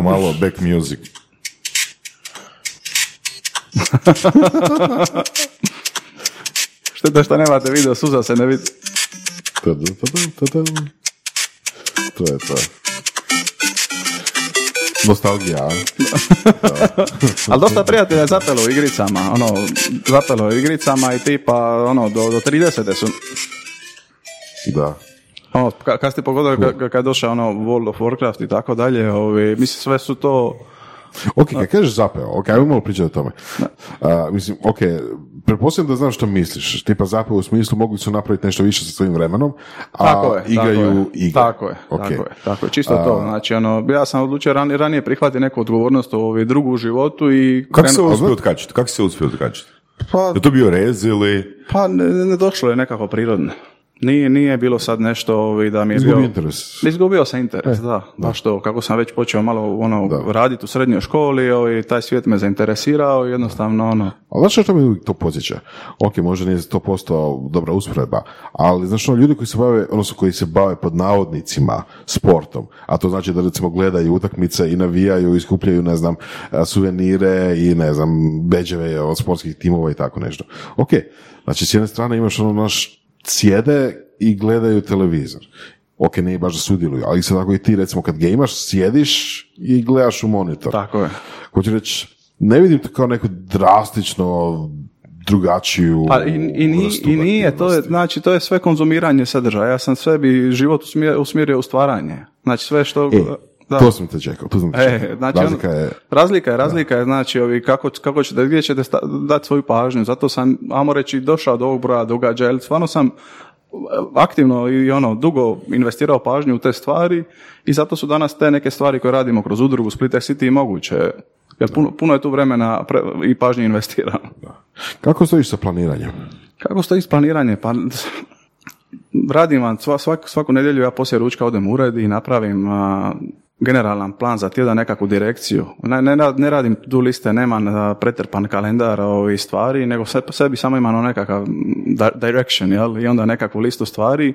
Malo back music. Šteta što nemate video, suza se ne vidi. To je to. Nostalgija. Ali dosta prijatelja je zapelo u igricama, i tipa do 30. su. Da. Ono, kad ste pogodili kad je došao ono World of Warcraft i tako dalje, mislim sve su to... Ok, kad kažeš zapeo, ok, ajmo malo pričati o tome. Mislim, ok, pretpostavljam da znam što misliš. Tipa zapeo u smislu mogli su napraviti nešto više sa svojim vremenom, a tako je, igraju igre. Tako je. Čisto to. Znači, ono, ja sam odlučio ranije prihvatiti neku odgovornost drugu u životu i... Kako se uspio odkačiti? Pa, je to bio rez ili... Pa, ne došlo je nekako prirodno. Nije bilo sad nešto da mi je izgubio bio... Izgubio sam interes, da. Baš to, kako sam već počeo malo raditi u srednjoj školi, taj svijet me zainteresirao i jednostavno ono... Ali znaš što mi to podsjeća? Ok, možda nije 100% dobra usporedba, ali znaš ljudi koji se bave, odnosno koji se bave pod navodnicima sportom, a to znači da recimo gledaju utakmice i navijaju i skupljaju, ne znam, suvenire i ne znam, bedževe od sportskih timova i tako nešto. Ok, znači s jedne strane imaš naš sjede i gledaju televizor. Ok, ne baš da sudjeluju, ali se tako i ti, recimo, kad gejmaš, sjediš i gledaš u monitor. Tako je. Ko ću reći, ne vidim to kao neku drastično drugačiju vrstu. I nije, to je, znači, to je sve konzumiranje sadržaja. Ja sam sebi život usmjerio u stvaranje. Znači, sve što... To sam te čekao. Znači, razlika je, znači, kako ćete, gdje ćete dati svoju pažnju, zato sam, ajmo reći, došao do ovog broja događaja, jer stvarno sam aktivno i dugo investirao pažnju u te stvari i zato su danas te neke stvari koje radimo kroz udrugu Split Tech City moguće, jer puno je tu vremena i pažnje investirano. Kako stojiš sa planiranjem? Pa... Radim vam, svaku nedjelju ja poslije ručka odem u ured i napravim generalan plan za tjedan, nekakvu direkciju. Ne radim tu liste, nemam pretrpan kalendar i stvari, nego sebi samo imam nekakav direction, jel? I onda nekakvu listu stvari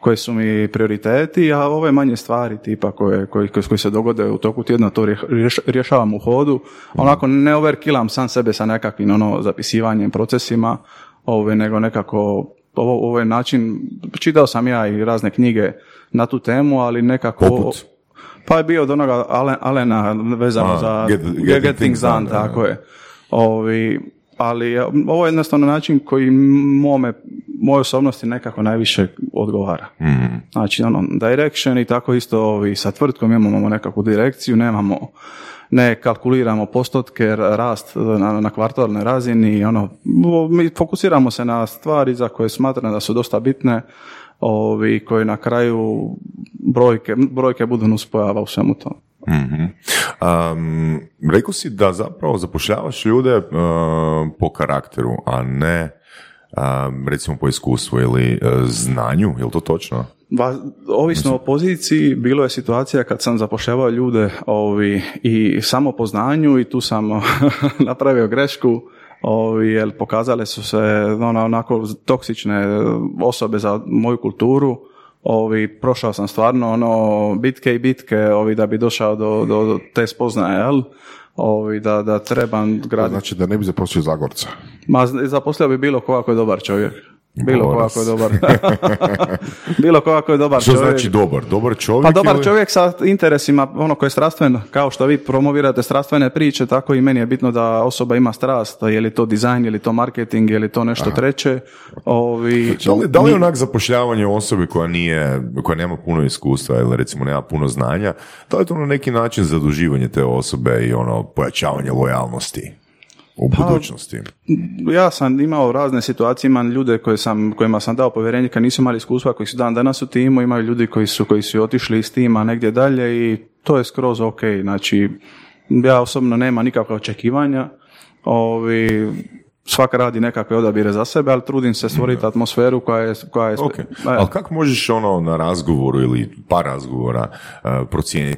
koje su mi prioriteti, a ove manje stvari tipa koje se dogode u toku tjedna, to rješavam u hodu. Onako ne overkillam sam sebe sa nekakvim zapisivanjem, procesima, nego nekako... Ovo je način, čitao sam ja i razne knjige na tu temu, ali nekako... Poput? Pa je bio od onoga Alena vezano za Getting Things Done, tako je. Ali ovo je jednostavno način koji moje osobnosti nekako najviše odgovara. Mm. Znači, direction i tako isto sa tvrtkom imamo nekakvu direkciju, ne kalkuliramo postotke, rast na kvartalnoj razini, mi fokusiramo se na stvari za koje smatram da su dosta bitne, koje na kraju brojke budu nuspojava u svemu tomu. Mm-hmm. Rekao si da zapravo zapošljavaš ljude po karakteru, a ne recimo po iskustvu ili znanju, je li to točno? Ovisno o poziciji, bilo je situacija kad sam zapošljavao ljude i samo po znanju i tu sam napravio grešku, jer pokazale su se onako toksične osobe za moju kulturu. Prošao sam stvarno bitke da bi došao do te spoznaje, jel? Da trebam graditi. Znači da ne bi zaposlio Zagorca? Ma zaposlio bi bilo koga koji je dobar čovjek. Bilo koga koji je dobar čovjek. Što znači dobar? Dobar čovjek? Pa dobar ili... čovjek sa interesima, koje je strastveno, kao što vi promovirate strastvene priče, tako i meni je bitno da osoba ima strast, je li to dizajn, je li to marketing, je li to nešto treće. Da li je onak zapošljavanje osobe koja nema puno iskustva ili recimo nema puno znanja, da li je to na neki način zaduživanje te osobe i pojačavanje lojalnosti? U budućnosti. Ja sam imao razne situacije, imam ljude kojima sam dao povjerenje kad nisu imali iskustva, koji su dan danas u timu, imaju ljudi koji su otišli iz tima negdje dalje i to je skroz ok. Znači, ja osobno nema nikakva očekivanja, svaka radi nekakve odabire za sebe, ali trudim se stvoriti atmosferu koja je... Okay. Ali kako možeš na razgovoru ili par razgovora procijeniti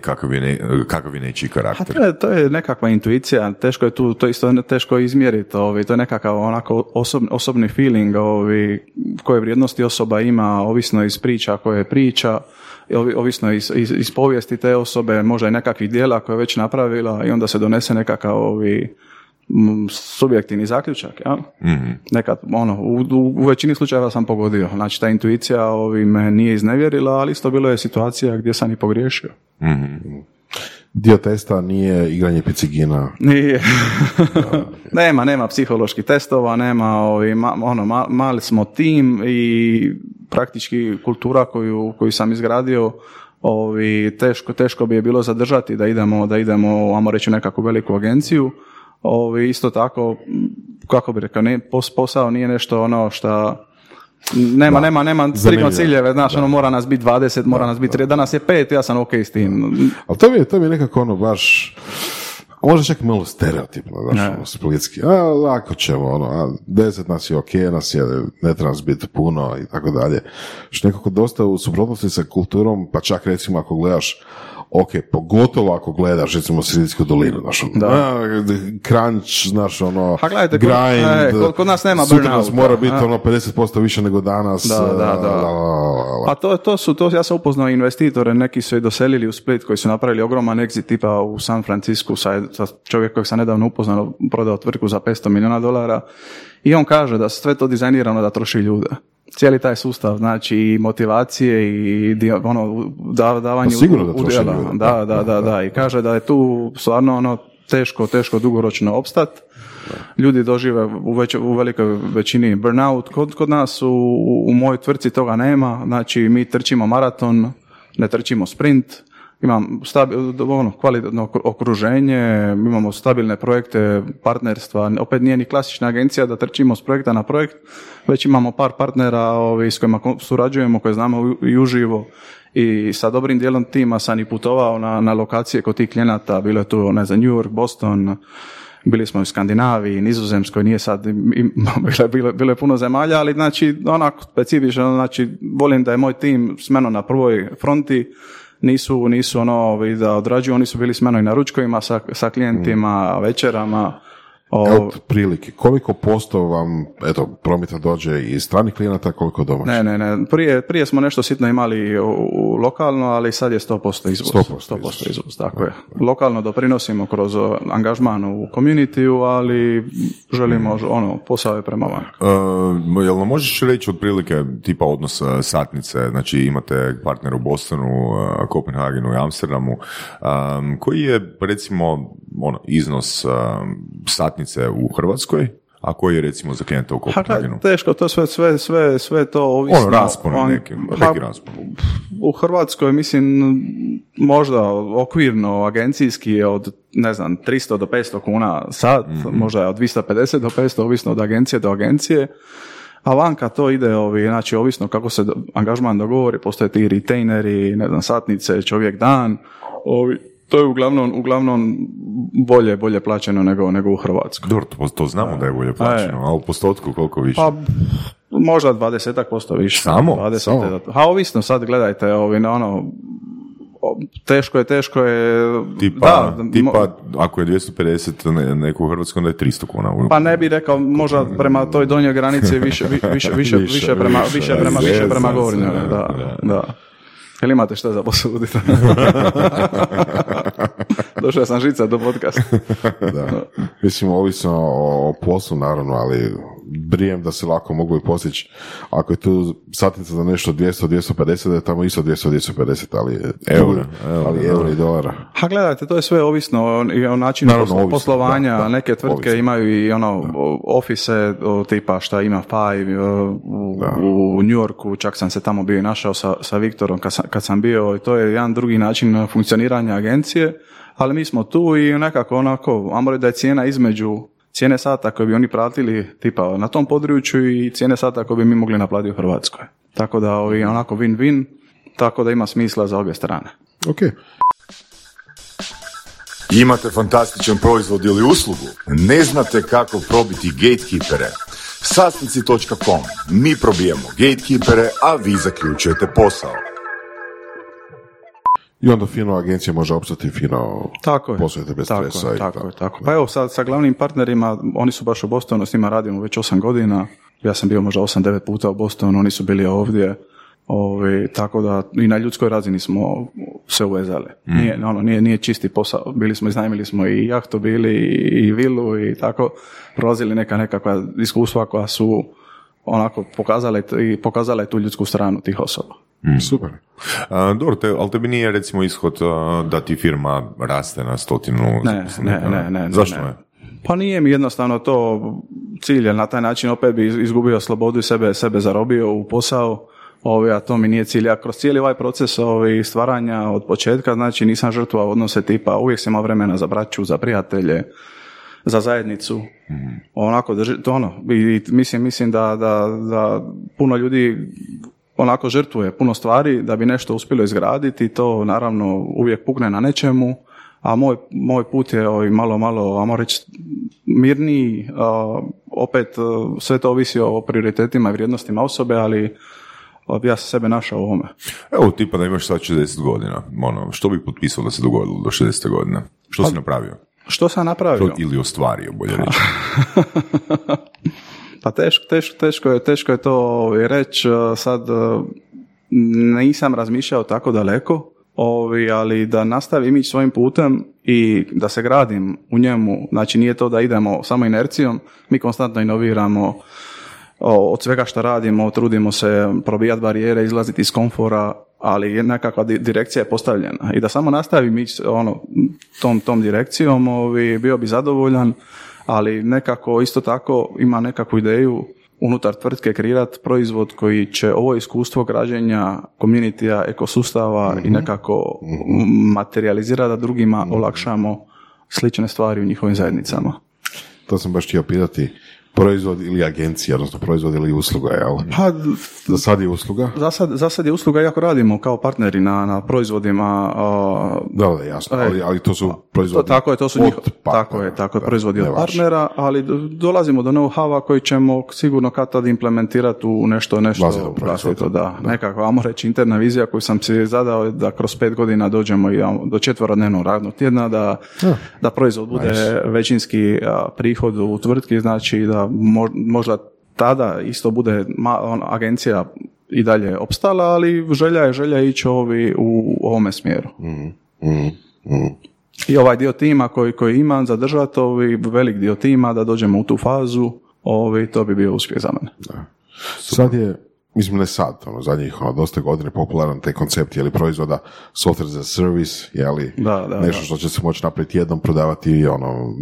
kakav je nečiji karakter? To je nekakva intuicija, teško je tu, to isto teško izmjeriti, to je nekakav onako osobni feeling, koje vrijednosti osoba ima, ovisno iz priča koje priča, ovisno iz povijesti te osobe, možda i nekakvih dijela koje je već napravila i onda se donese nekakav subjektivni zaključak, ja? Mm-hmm. Nekad, u većini slučajeva sam pogodio, znači ta intuicija me nije iznevjerila, ali isto bilo je situacija gdje sam i pogriješio. Mm-hmm. Dio testa nije igranje picigina. Nije. Nema psiholoških testova, mali smo tim i praktički kultura koju sam izgradio, teško bi je bilo zadržati da idemo ajmo reći, nekakvu veliku agenciju. Isto tako, kako bi rekao, posao nije nešto ono što... Nema striktno ciljeve, znaš, ono, mora nas biti 20, mora nas biti 3, danas je 5, ja sam okej s tim. Ali to mi je nekako ono baš, možda čak malo stereotipno, znaš, ono, splitski, lako ćemo, ono, 10 nas je okej, nas je, ne treba nas biti puno i tako dalje. Što nekako dosta u suprotnosti sa kulturom, pa čak recimo ako gledaš, ok, pogotovo ako gledaš, recimo, Silicijsku dolinu, znaš, crunch, znaš, ono, ha, gledajte, grind, kod nas nema burnout. Sutra nas mora biti, ono, 50% više nego danas. Pa to ja sam upoznao investitore, neki su i doselili u Split, koji su napravili ogroman exit, tipa u San Francisco, sa čovjek kojeg sam nedavno upoznao, prodao tvrtku za $500 milijuna, i on kaže da sve to dizajnirano da troši ljude. Cijeli taj sustav, znači i motivacije i ono, davanje udjela. Da. I kaže da je tu stvarno ono teško dugoročno opstat. Ljudi dožive u velikoj većini burnout. Kod nas u mojoj tvrtci toga nema. Znači mi trčimo maraton, ne trčimo sprint. Imam kvalitetno okruženje, imamo stabilne projekte, partnerstva, opet nije ni klasična agencija da trčimo s projekta na projekt, već imamo par partnera s kojima surađujemo, koje znamo i uživo, i sa dobrim dijelom tima sam i putovao na lokacije kod tih klijenata, bilo je tu, ne znam, New York, Boston, bili smo u Skandinaviji, Nizozemskoj, nije sad, bilo je puno zemalja, ali znači onako specifično, znači volim da je moj tim s menom na prvoj fronti, nisu ono da odrađuju, oni su bili s menom i na ručkovima sa klijentima, večerama. Evo prilike, koliko posto vam, eto, prometa dođe i stranih klijenata, koliko domaćih? Ne, prije smo nešto sitno imali lokalno, ali sad je 100% izvoz. 100% izvoz, tako je. Lokalno doprinosimo kroz angažman u communityu, ali želimo, ono, posao je prema van. Jel nam možeš reći otprilike tipa odnos satnice, znači imate partner u Bostonu, Kopenhagenu i Amsterdamu, koji je, recimo, ono, iznos satnice u Hrvatskoj, a koji je recimo za klijenta u Kopenhagenu? Teško, to sve to ovisno. Ono, raspon neki raspon. U Hrvatskoj, mislim, možda okvirno agencijski je od, ne znam, 300 do 500 kuna sat, možda je od 250 do 500, ovisno od agencije do agencije. A vanka to ide, znači, ovisno kako se angažman dogovori, postoje ti retaineri, ne znam, satnice, čovjek dan, to je uglavnom bolje plaćeno nego u Hrvatskoj. Dobro, to znamo da je bolje plaćeno, a u postotku koliko više? Pa, možda 20% više. Samo? A ovisno, sad gledajte, ono, teško je... Tipa, ako je 250 neko u Hrvatskoj, onda je 300 kuna. Pa ne bi rekao, možda prema toj donjoj granici više prema gornjoj. Da. Jel imate šta za posuditi? Došao sam žica do podcasta. Da. Mislim, ovisno o poslu, naravno, ali brijem da se lako mogu i postići. Ako je tu satnica za nešto 200-250, da je tamo isto 200-250, ali euro i dolara. Ha, gledajte, to je sve ovisno o načinu poslovanja. Da. Neke tvrtke ovisno imaju i ono ofise tipa šta ima Five u New Yorku, čak sam se tamo bio i našao sa Viktorom kad sam bio, i to je jedan drugi način funkcioniranja agencije, ali mi smo tu i nekako onako, amore da je cijena između cijene sata koje bi oni pratili tipa na tom području i cijene sata koje bi mi mogli naplatiti u Hrvatskoj. Tako da onako win-win, tako da ima smisla za obje strane. Ok. Imate fantastičan proizvod ili uslugu? Ne znate kako probiti gatekeepere? Sastnici.com. Mi probijemo gatekeepere, a vi zaključujete posao. I onda fino agencija može opstati fino, poslujete bez stresa. Tako. Pa evo, sa glavnim partnerima, oni su baš u Bostonu, s njima radimo već 8 godina, ja sam bio možda 8-9 puta u Bostonu, oni su bili ovdje, tako da i na ljudskoj razini smo se uvezali. Nije čisti posao, iznajmili smo i jahtu, bili i vilu i tako, prolazili nekakva iskustva koja su onako pokazala je tu ljudsku stranu tih osoba. Super. Dobro, ali tebi nije recimo ishod da ti firma raste na 100 zaposlenika? Ne. Zašto ne? Pa nije mi jednostavno to cilj, jer na taj način opet bi izgubio slobodu i sebe zarobio u posao. a to mi nije cilj. Ja kroz cijeli ovaj proces stvaranja od početka, znači nisam žrtva odnose tipa uvijek sam imao vremena za braću, za prijatelje, za zajednicu. Onako, mislim da puno ljudi onako žrtvuje puno stvari da bi nešto uspjelo izgraditi, to naravno uvijek pukne na nečemu, a moj put je malo, ajmo reći, mirniji, opet sve to ovisi o prioritetima i vrijednostima osobe, ali ja sam sebe našao u ovome. Evo, tipa da imaš sad 60 godina, što bi potpisao da se dogodilo do 60 godina? Što si napravio? Što sam napravio? Ili ostvario, bolje reći. Pa teško je to reći, sad nisam razmišljao tako daleko, ali da nastavim ići svojim putem i da se gradim u njemu, znači nije to da idemo samo inercijom, mi konstantno inoviramo od svega što radimo, trudimo se probijati barijere, izlaziti iz komfora, ali nekakva direkcija je postavljena i da samo nastavim ići tom direkcijom, bio bi zadovoljan, ali nekako isto tako ima nekakvu ideju unutar tvrtke kreirati proizvod koji će ovo iskustvo građenja communitya, ekosustava i nekako materijalizirati da drugima olakšamo slične stvari u njihovim zajednicama. To sam baš htio pitati. Proizvod ili agencija, odnosno proizvod ili usluga, jel? Pa, za sad je usluga? Za sad je usluga, iako radimo kao partneri na proizvodima. Da, jasno, ali to su proizvodi Tako je, proizvodi od partnera, ali dolazimo do know-how-a koji ćemo sigurno kad tad implementirati u nešto vlastito, da. Nekakva, ajmo reći, interna vizija koju sam si zadao da kroz 5 godina dođemo i do 4-dnevnog radnog tjedna, da proizvod bude većinski prihod u tvrtki, znači da možda tada isto bude agencija i dalje opstala, ali želja je ići u ovome smjeru. I ovaj dio tima koji imam zadržati, velik dio tima, da dođemo u tu fazu, to bi bio uspjeh za mene. Da. Sad je, mislim ne sad, zadnjih dosta godine popularan taj koncept, jeli proizvoda software as a service, jeli nešto što će se moći napraviti jednom, prodavati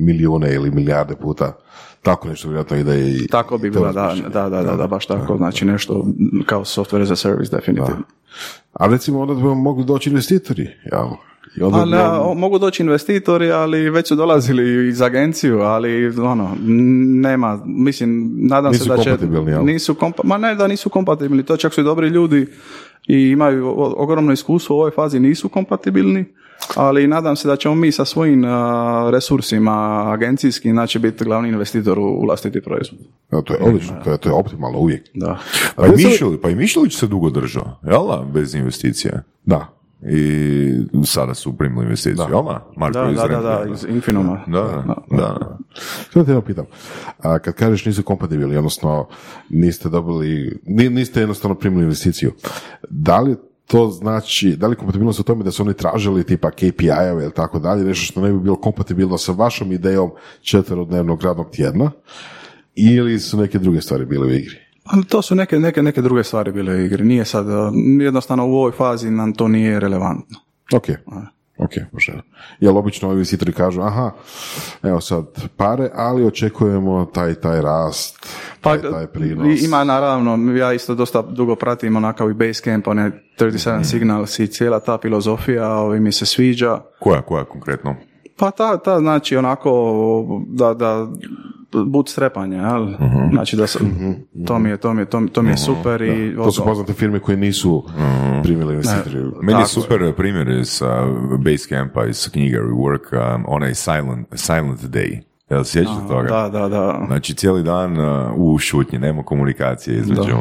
milijune ili milijarde puta. Tako nešto vjerojatno ide i... Tako bi bila, da, baš tako, znači nešto kao software as a service, definitivno. Da. A recimo onda bi mogli doći investitori, jel? Mogu doći investitori, ali već su dolazili iz agenciju, ali nema, mislim, nadam se da će... Nisu kompatibilni, to čak su i dobri ljudi i imaju ogromno iskustvo u ovoj fazi, nisu kompatibilni, ali nadam se da ćemo mi sa svojim resursima agencijskim, znači, biti glavni investitor u vlastiti proizvod. Ja, to je odlično, to je optimalno uvijek. Da. Pa i Mišljević se dugo držao, jel' bez investicija? Da. I sada su primili investiciju. Iz Infinoma. Da. Sada te pitam, kad kažeš nisu kompatibilni, odnosno niste jednostavno primili investiciju, da li to znači, da li kompatibilnost u tome da su oni tražili tipa KPI-ove ili tako dalje, nešto što ne bi bilo kompatibilno sa vašom idejom 4-dnevnog radnog tjedna, ili su neke druge stvari bile u igri? Ali to su neke druge stvari bile u igri. Nije sad, jednostavno u ovoj fazi nam to nije relevantno. Ok, može. Jel obično ovi investitori kažu, evo sad pare, ali očekujemo taj rast, taj prinos. Ima naravno, ja isto dosta dugo pratim onakav i Basecamp, one 37signals i cijela ta filozofija, mi se sviđa. Koja konkretno? Pa ta znači onako da bootstrapanje, jel? Znači da to mi je super i... To su poznate firme koje nisu primili investitori. Meni je super primjer iz Basecampa, iz knjiga Rework, onaj Silent Day. Jel sjećate toga? Da. Znači cijeli dan u šutnji, nema komunikacije između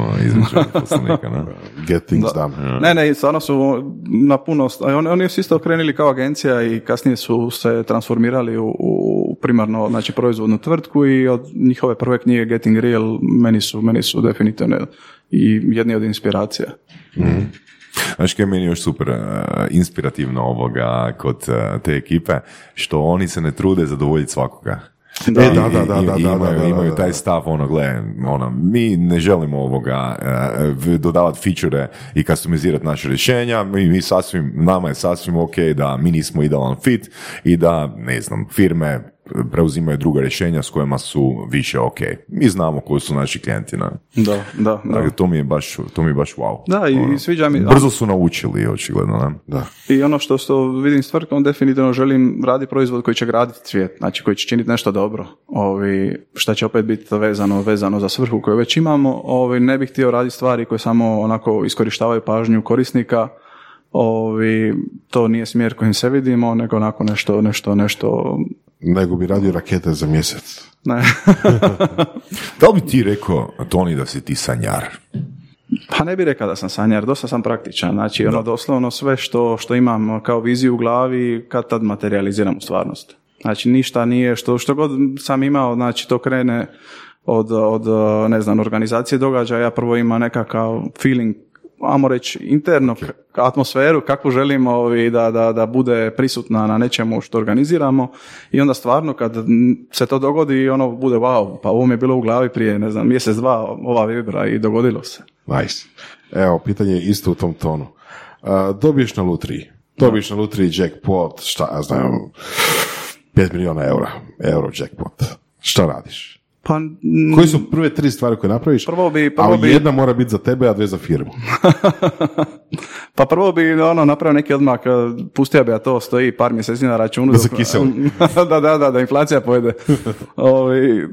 poslanika. No? Get things done. Ne, stvarno su na puno... Oni su isto krenili kao agencija i kasnije su se transformirali u primarno, znači, proizvodnu tvrtku i od njihove prve knjige Getting Real meni su definitivno i jedni od inspiracija. Mm-hmm. Znaš kaj je meni još super inspirativno kod te ekipe, što oni se ne trude zadovoljiti svakoga. Imaju taj stav, mi ne želimo dodavati feature i customizirati naše rješenja, nama je sasvim ok da mi nismo idealan fit i da, ne znam, firme preuzimaju druga rješenja s kojima su više ok. Mi znamo koji su naši klijenti. Na. Da. Dakle, to mi je baš wow. Da, i ono, sviđa mi. Brzo su naučili, očigledno. Da. I ono što vidim stvar, on definitivno želim raditi proizvod koji će graditi svijet, znači koji će činiti nešto dobro. Šta će opet biti vezano za svrhu koju već imamo. Ne bih htio raditi stvari koje samo onako iskorištavaju pažnju korisnika. To nije smjer kojim se vidimo, nego onako nešto... Nego bi radio rakete za mjesec. Ne. Da li bi ti rekao, Toni, da si ti sanjar? Pa ne bih rekao da sam sanjar, dosta sam praktičan. Znači, doslovno sve što imam kao viziju u glavi, kad tad materijaliziram u stvarnost. Znači, ništa nije, što god sam imao, znači, to krene od ne znam, organizacije događaja, prvo ima nekakav feeling, ajmo reći, internu atmosferu, kakvu želimo da bude prisutna na nečemu što organiziramo, i onda stvarno kad se to dogodi, ono bude wow, pa ovo mi je bilo u glavi prije, ne znam, mjesec, dva, ova vibra, i dogodilo se. Nice. Evo, pitanje je isto u tom tonu. Dobiješ na lutriji. Jackpot, šta ja znam, 5 milijuna euro jackpot. Šta radiš? Pa, koji su prve 3 stvari koje napraviš? Prvo bi jedna mora biti za tebe, a 2 za firmu. Pa prvo bi napravio neki odmak, pustio bi, a to stoji par mjeseci na računu. Da se kiseli. Da, inflacija pojede.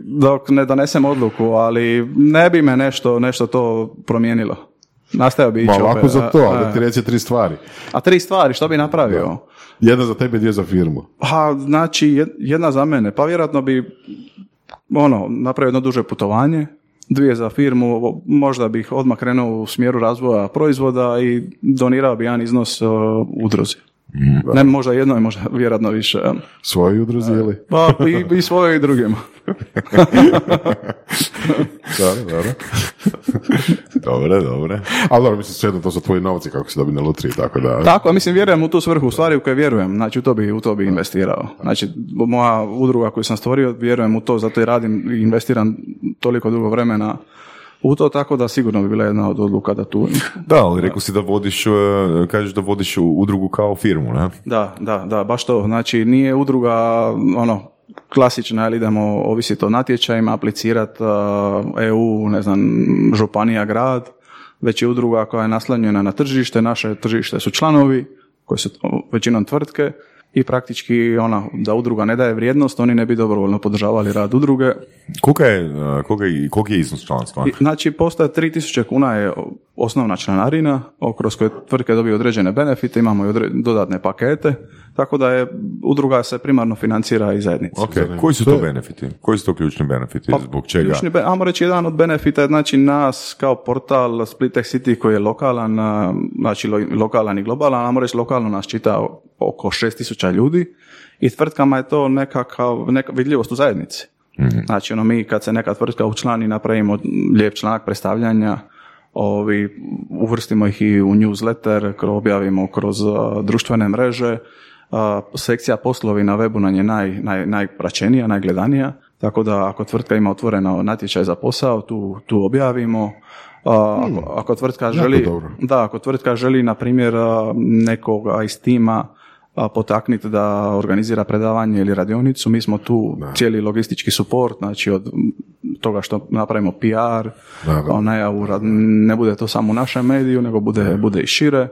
Dok ne donesem odluku, ali ne bi me nešto to promijenilo. Nastavio bi ići opet. Ma lako za to, ali ti reci 3 stvari. A 3 stvari, što bi napravio? Da. Jedna za tebe, 2 za firmu. Pa, znači, jedna za mene. Pa vjerojatno bi... napravio jedno duže putovanje, 2 za firmu, možda bih odmah krenuo u smjeru razvoja proizvoda i donirao bi jedan iznos udruzi. Ne, možda jednoj, možda vjerojatno više. Svojoj udruzi ili? Pa i svojoj i drugima. Dobro. Ali dobro, mislim, svejedno, to su tvoji novci kako se dobi na lutriji, tako da... Tako, mislim, vjerujem u tu svrhu, u stvari u kojoj vjerujem, znači u to bi investirao. Znači, moja udruga koju sam stvorio, vjerujem u to, zato i radim i investiram toliko dugo vremena u to, tako da sigurno bi bila jedna od odluka da tu... Da, ali rekao si da kažeš da vodiš udrugu kao firmu, ne? Da, baš to. Znači, nije udruga, klasična, ali idemo ovisiti o natječajima, aplicirati EU, ne znam, županija, grad, već je udruga koja je naslanjena na tržište, naše tržište su članovi, koji su većinom tvrtke, i praktički da udruga ne daje vrijednost, oni ne bi dobrovoljno podržavali rad udruge. Koliki je iznos članstva? Znači, postaje 3.000 kuna je osnovna članarina, kroz koje tvrtke dobiju određene benefite, imamo i dodatne pakete, tako da je udruga se primarno financira i zajednice. Okay. Koji su to benefiti? Koji su to ključni benefiti? Zbog čega? Ajmo reći, jedan od benefita je, znači, nas kao portal Split Tech City koji je lokalan, znači lokalan i globalan, ajmo reći lokalno nas čita oko 6.000 ljudi, i tvrtkama je to neka vidljivost u zajednici. Mm-hmm. Znači, mi kad se neka tvrtka učlani, napravimo lijep članak predstavljanja, uvrstimo ih i u newsletter, objavimo kroz društvene mreže, sekcija poslovi na webu nam je najpraćenija, najgledanija, tako da ako tvrtka ima otvoreno natječaj za posao, tu objavimo. Ako tvrtka želi, na primjer, nekoga iz tima potaknuti da organizira predavanje ili radionicu, mi smo tu cijeli logistički suport, znači od toga što napravimo PR, najavu, ne bude to samo u našem mediju, nego bude i šire.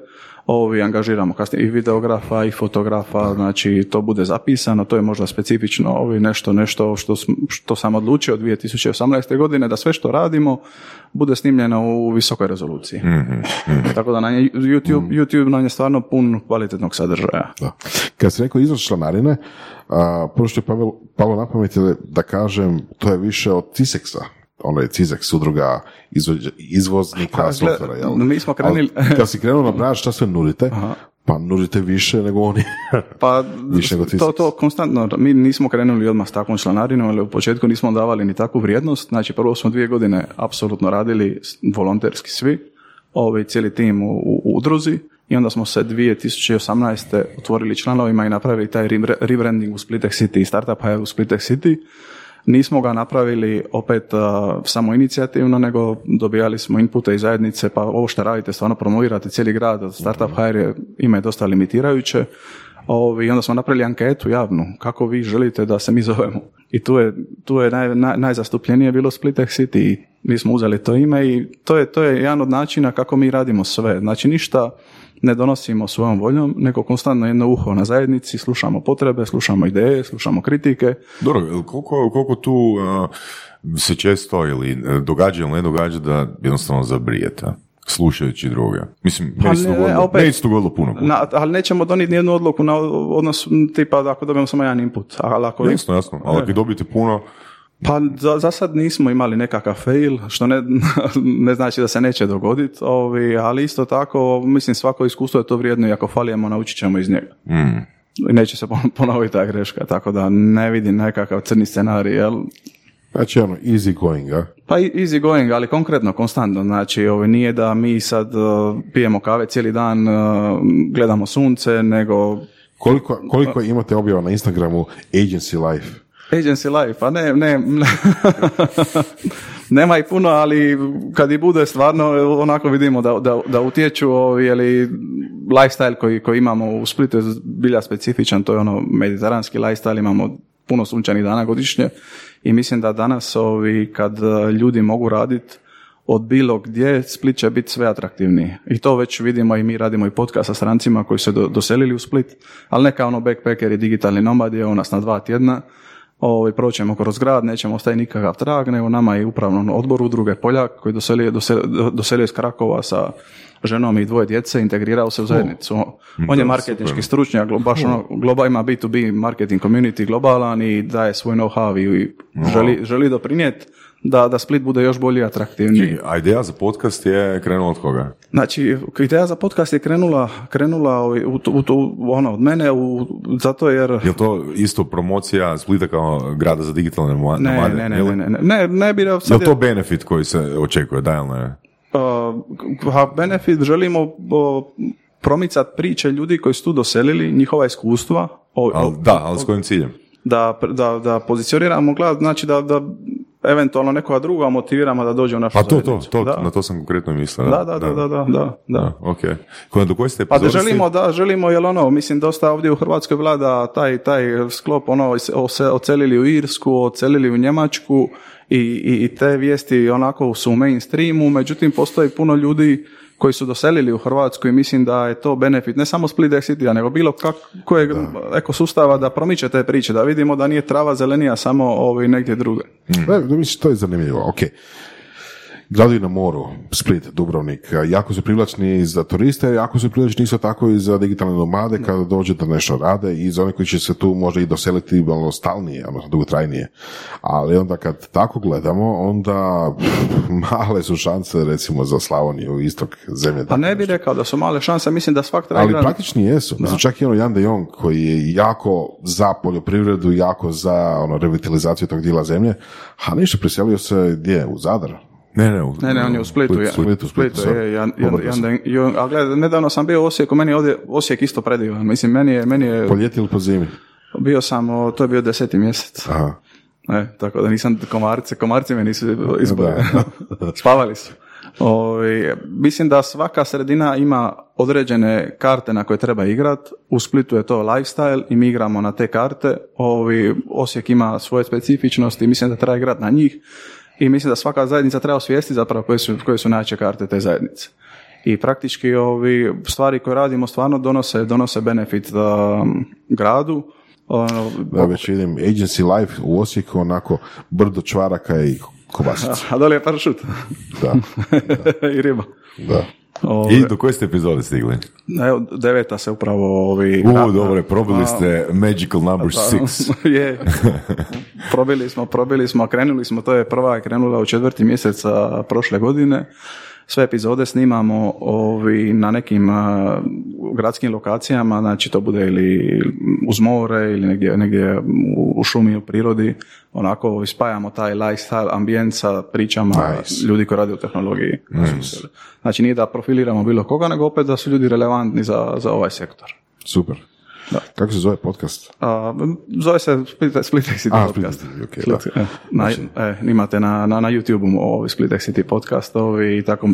Angažiramo kasnije i videografa i fotografa, znači to bude zapisano, to je možda specifično nešto što sam odlučio od 2018. godine, da sve što radimo bude snimljeno u visokoj rezoluciji. Tako da YouTube nam je stvarno pun kvalitetnog sadržaja. Da. Kad si rekao iznos članarine, prvo što je palo na pamet je da kažem, to je više od Tiseksa. Ono je Cizek, udruga izvoznika softvera, jel? Mi smo krenili... Kad si krenuo nabrajati šta sve nudite, pa nudite više nego oni. Pa više nego to konstantno, mi nismo krenuli odmah s takvom članarinom, ali u početku nismo davali ni takvu vrijednost, znači prvo smo 2 godine apsolutno radili volonterski svi, cijeli tim u udruzi, i onda smo se 2018. otvorili članovima i napravili taj rebranding u Split Tech City i Startup Hire u Split Tech City. Nismo ga napravili opet samo inicijativno, nego dobijali smo inpute iz zajednice, pa ovo što radite, stvarno promovirate cijeli grad, Startup Hire ime je dosta limitirajuće, I onda smo napravili anketu javnu, kako vi želite da se mi zovemo. I tu je najzastupljenije bilo Split Tech City. Mi smo uzeli to ime i to je jedan od načina kako mi radimo sve. Znači ništa ne donosimo svojom voljom, nego konstantno jedno uho na zajednici, slušamo potrebe, slušamo ideje, slušamo kritike. Dobro, koliko tu se često ili događa ili ne događa da jednostavno zabrijete slušajući druge? Mislim, meni se to godilo puno puta. Ali nećemo donijeti nijednu odluku na odnos tipa ako dobijemo samo jedan input. Jasno, ali ako dobijete puno... Pa za sad nismo imali nekakav fail, što ne znači da se neće dogoditi, ali isto tako, mislim, svako iskustvo je to vrijedno i ako falijemo, naučit ćemo iz njega. I neće se ponoviti ta greška, tako da ne vidim nekakav crni scenarij, jel? Znači, ono, easy going, a? Pa easy going, ali konkretno, konstantno. Znači, nije da mi sad pijemo kave cijeli dan, gledamo sunce, nego... Koliko imate objava na Instagramu Agency Life? Agency life, pa ne. Nema i puno, ali kad i bude stvarno, onako vidimo da utječu, jeli lifestyle koji imamo u Splitu je bilja specifičan, to je ono mediteranski lifestyle, imamo puno sunčanih dana godišnje i mislim da danas kad ljudi mogu raditi od bilo gdje, Split će biti sve atraktivniji. I to već vidimo i mi radimo i podcast sa strancima koji se doselili u Split, ali ne kao ono backpacker i digitalni nomad je u nas na 2 tjedna, proćemo kroz grad, nećemo ostaviti nikakav trag, nego nama je upravnom odboru druge Poljak koji doselio iz Krakova sa ženom i 2 djece, integrirao se u zajednicu. On je marketinški stručnjak, baš ono, global, ima B2B marketing community globalan i daje svoj know-how i želi doprinijeti da Split bude još bolje atraktivniji. A ideja za podcast je krenula od koga? Znači, ideja za podcast je krenula od mene, zato jer... Je to isto promocija Splita kao grada za digitalne nomade? Ne bi... Je to benefit koji se očekuje, da ili ne? Benefit želimo promicati priče ljudi koji su tu doselili, njihova iskustva. Ali s kojim ciljem? Da pozicioniramo glad, znači da eventualno nekoga druga motiviramo da dođe u našu zajednicu. Na to sam konkretno mislio. Da. Okay. Do koje ste epizode? Pa želimo, jer mislim dosta ovdje u Hrvatskoj vlada taj sklop, ocelili u Irsku, ocelili u Njemačku i te vijesti onako su u mainstreamu, međutim postoji puno ljudi koji su doselili u Hrvatsku i mislim da je to benefit, ne samo Split Tech City, nego bilo kojeg ekosustava da promiče te priče, da vidimo da nije trava zelenija samo negdje druge. To je zanimljivo, ok. Gradovi na moru, Split, Dubrovnik, jako su privlačni za turiste, jako su privlačni isto tako i za digitalne nomade kada dođe da nešto rade i za one koji će se tu možda i doseliti stalnije, odnosno dugotrajnije. Ali onda kad tako gledamo, onda male su šanse recimo za Slavoniju, istok zemlje. Pa ne bih rekao da su male šanse, mislim da svak traje. Ali praktični jesu. Znači, čak i Jan de Jong koji je jako za poljoprivredu, jako za revitalizaciju tog dijela zemlje, a ništa, preselio se gdje? U Zadar. Ne, on je u Splitu. A gledaj, nedavno sam bio u Osijeku, meni je ovdje Osijek isto predivan. Mislim, meni je... Po ljeti ili po zimi? Bio sam, to je bio 10. mjesec. Aha. Tako da nisam komarci me nisu izbojili. Spavali su. Mislim da svaka sredina ima određene karte na koje treba igrati. U Splitu je to lifestyle i mi igramo na te karte. Osijek ima svoje specifičnosti i mislim da treba igrati na njih. I mislim da svaka zajednica treba osvijestiti zapravo koje su najjače karte te zajednice. I praktički ovi stvari koje radimo stvarno donose benefit gradu. Da, već vidim Agency Life u Osijeku, onako brdo čvaraka i kobasica. A dole je parašut. Da. I riba. Da. I do koje ste epizode stigli? Evo, 9. se upravo... dobro, probili ste Magical Number 6. Probili smo, krenuli smo, to je prva krenula u 4. mjeseca prošle godine. Sve epizode snimamo na nekim gradskim lokacijama, znači to bude ili uz more ili negdje u šumi, u prirodi, onako spajamo taj lifestyle ambijent sa pričama ljudi koji rade u tehnologiji. Nice. Znači nije da profiliramo bilo koga, nego opet da su ljudi relevantni za ovaj sektor. Super. Da. Kako se zove podcast? Zove se Split Exit podcast. Okay, Split, imate na YouTube-u Split Exit podcast i tako,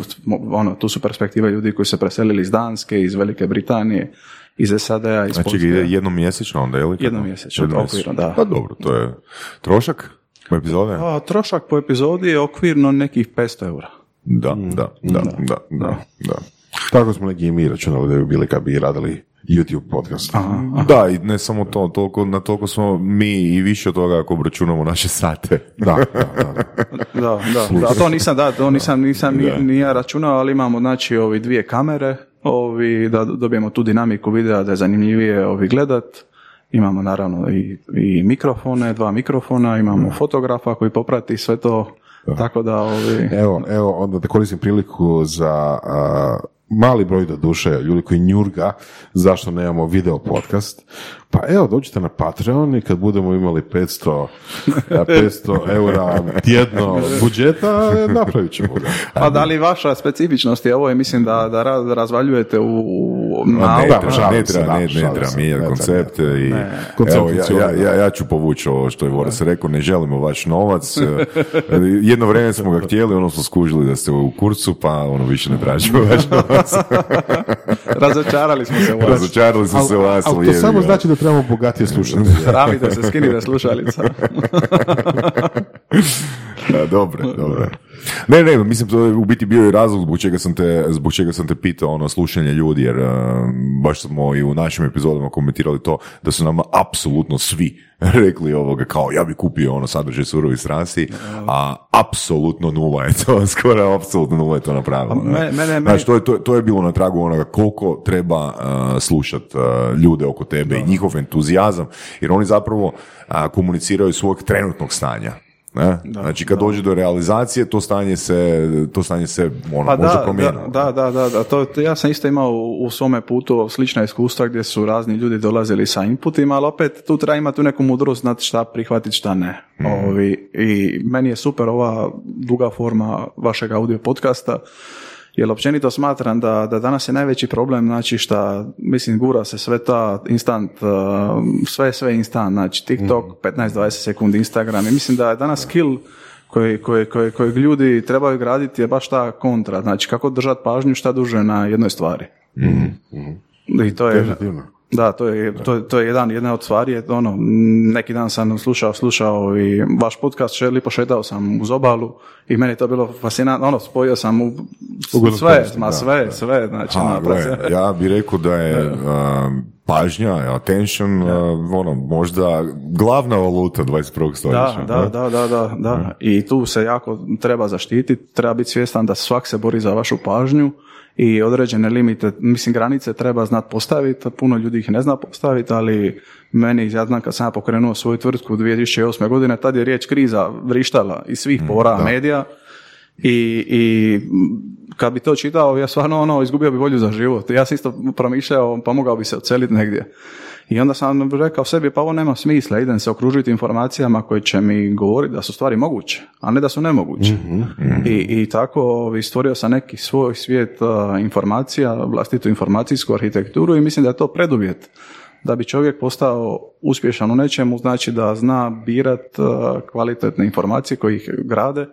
tu su perspektive ljudi koji se preselili iz Danske, iz Velike Britanije, iz SAD-a, iz Polske. Znači jednom mjesečno onda, je li? Jednom mjesečno, okvirno, da. Pa dobro, to je trošak po epizodi? Trošak po epizodi je okvirno nekih 500 eura. Da. Tako smo neki mi računali da bi bili kad bi radili YouTube podcast. Aha. Da, i ne samo to, na toliko smo mi i više od toga ako obračunamo naše sate. Da. To nisam računao, ali imamo znači ovi dvije kamere, da dobijemo tu dinamiku videa da je zanimljivije gledat. Imamo naravno i mikrofone, 2 mikrofona, imamo fotografa koji poprati sve to. Da. Tako da Evo, onda te koristim priliku za mali broj do duše ljudi koji njurga zašto nemamo video podcast. Pa evo, dođite na Patreon i kad budemo imali 500 eura tjedno budžeta, napravit ćemo ga. Pa da li vaša specifičnost je ovo je, mislim, da razvaljujete u nauku? Ne treba mijenjati koncepte. Ja ću povući ovo što je Boris rekao, ne želimo vaš novac. Jedno vrijeme smo ga htjeli, smo skužili da ste u kurcu, pa više ne tražimo vaš novac. Razočarali smo se vas. Ali to samo znači da trebamo bogatije slušati. Sramite se, skinite slušalica. Dobro. Ne, mislim to je u biti bio i razlog zbog čega sam te pitao slušanje ljudi, jer baš smo i u našim epizodama komentirali to da su nam apsolutno svi rekli kao ja bi kupio sadržaj surovi strasti, a apsolutno nula je to, skoro apsolutno nula je to napravilo. Znači to je bilo na tragu onoga koliko treba slušat ljude oko tebe i njihov entuzijazam, jer oni zapravo komuniciraju svog trenutnog stanja. Znači kad dođe do realizacije to stanje se može promijeniti. Da. To, ja sam isto imao u svome putu slična iskustva gdje su razni ljudi dolazili sa inputima, ali opet tu treba imati neku mudrost znati šta prihvatiti, šta ne. I meni je super ova duga forma vašeg audio podcasta, jer općenito smatram da danas je najveći problem, znači gura se sve ta instant, sve instant, znači TikTok, 15-20 sekundi Instagram, i mislim da je danas skill kojeg ljudi trebaju graditi je baš ta kontra, znači kako držati pažnju šta duže na jednoj stvari. I to je... Da, to je jedna od stvari. Neki dan sam slušao i vaš podcast, pošetao sam uz obalu i meni je to bilo fascinantno, spojio sam sve, znači... ja bih rekao da je... pažnja, attention, možda glavna valuta 21. stoljeća. Da. I tu se jako treba zaštititi, treba biti svjestan da svak se bori za vašu pažnju i određene limite, granice treba znati postaviti, puno ljudi ih ne zna postaviti, ali meni, ja znam kad sam pokrenuo svoju tvrtku 2008. godine, tad je riječ kriza vrištala iz svih pora medija. I kad bi to čitao, ja stvarno izgubio bi volju za život. Ja sam isto promišljao, pa mogao bi se odseliti negdje. I onda sam rekao sebi, pa ovo nema smisla, idem se okružiti informacijama koje će mi govoriti da su stvari moguće, a ne da su nemoguće. I tako stvorio sam neki svoj svijet informacija, vlastitu informacijsku arhitekturu, i mislim da je to preduvjet da bi čovjek postao uspješan u nečemu, znači da zna birat kvalitetne informacije koje ih grade,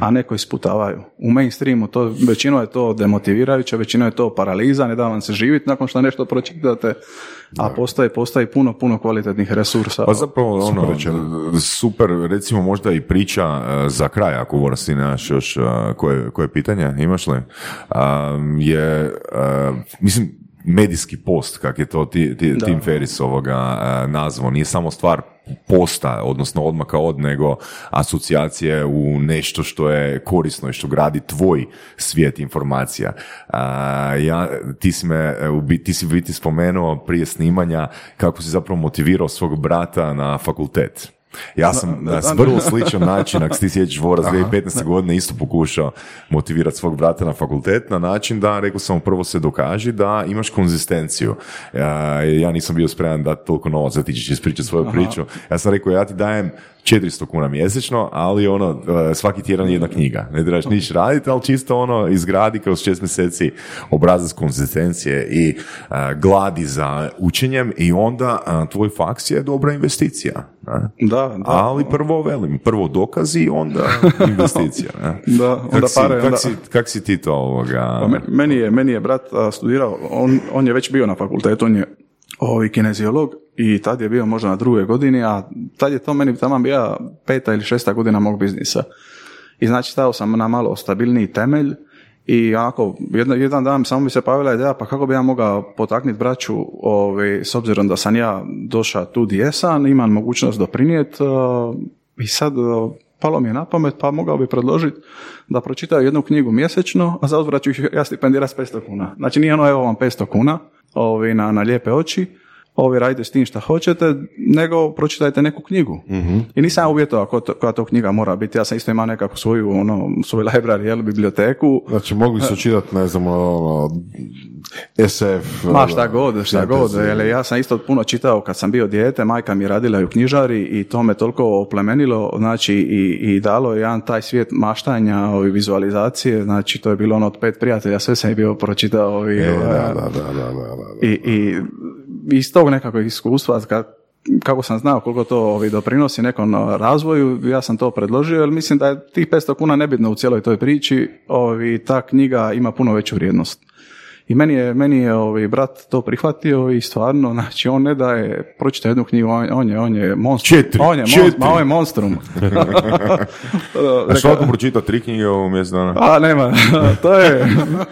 a ne koji sputavaju. U mainstreamu većino je to demotivirajuće, većino je to paraliza, ne da vam se živjeti nakon što nešto pročitate, a postoji puno kvalitetnih resursa. Pa zapravo super, recimo možda i priča za kraj, ako Vorsi naš još koje pitanja imaš li, mislim, medijski post, kak je to Tim Ferriss nazvao, nije samo stvar posta, odnosno odmaka nego asocijacije u nešto što je korisno i što gradi tvoj svijet informacija. Ti si spomenuo prije snimanja kako si zapravo motivirao svog brata na fakultet. Ja sam na vrlo sličan način, ako ti sjećaš Voraz 2015. godine, isto pokušao motivirati svog brata na fakultet na način da, rekao sam, prvo se dokaži da imaš konzistenciju. Ja nisam bio spreman dati toliko novaca, ti ćeš ispričati svoju priču. Ja sam rekao, ja ti dajem 400 kuna mjesečno, ali ono, svaki tjedan jedna knjiga. Ne trebaš niš raditi, ali čisto ono, izgradi kroz 6 mjeseci obrazac konzistencije i gladi za učenjem i onda tvoj faks je dobra investicija. Da. Ali prvo velim, prvo dokazi, onda investicija. Da, onda pare. Kak si ti to ovoga? Meni je brat studirao, on je već bio na fakultetu, on je kineziolog i tad je bio možda na drugoj godini, a tad je to meni tamo bila 5. ili 6. godina mog biznisa. I znači stao sam na malo stabilniji temelj i ako jedan dan samo bi se pavila ideja pa kako bi ja mogao potaknuti braću s obzirom da sam ja došao tu gdje jesam, imam mogućnost doprinijeti i sad palo mi je na pamet pa mogao bi predložiti da pročitaju jednu knjigu mjesečno, a za uzvrat ću ja stipendirati 500 kuna. Znači nije ono evo vam 500 kuna na lijepe oči, radite s tim šta hoćete, nego pročitajte neku knjigu. Mm-hmm. I nisam uvjetovao koja to knjiga mora biti, ja sam isto imao nekakvu svoju library, biblioteku. Znači, mogli su čitati, ne znam, SF... Ma šta god, ja sam isto puno čitao kad sam bio dijete, majka mi je radila u knjižari i to me toliko oplemenilo, znači, i dalo je jedan taj svijet maštanja, vizualizacije, znači, to je bilo od 5 prijatelja, sve sam je bio pročitao. Da. I iz tog nekakvog iskustva, kako sam znao koliko to doprinosi nekom razvoju, ja sam to predložio, jer mislim da je tih 500 kuna nebitno u cijeloj toj priči, ta knjiga ima puno veću vrijednost. I meni je brat to prihvatio i stvarno, znači on ne daje, pročita jednu knjigu, on je monstrum. On je monstrum. A svatko pročita 3 knjige u mjesec dana? A nema, to je...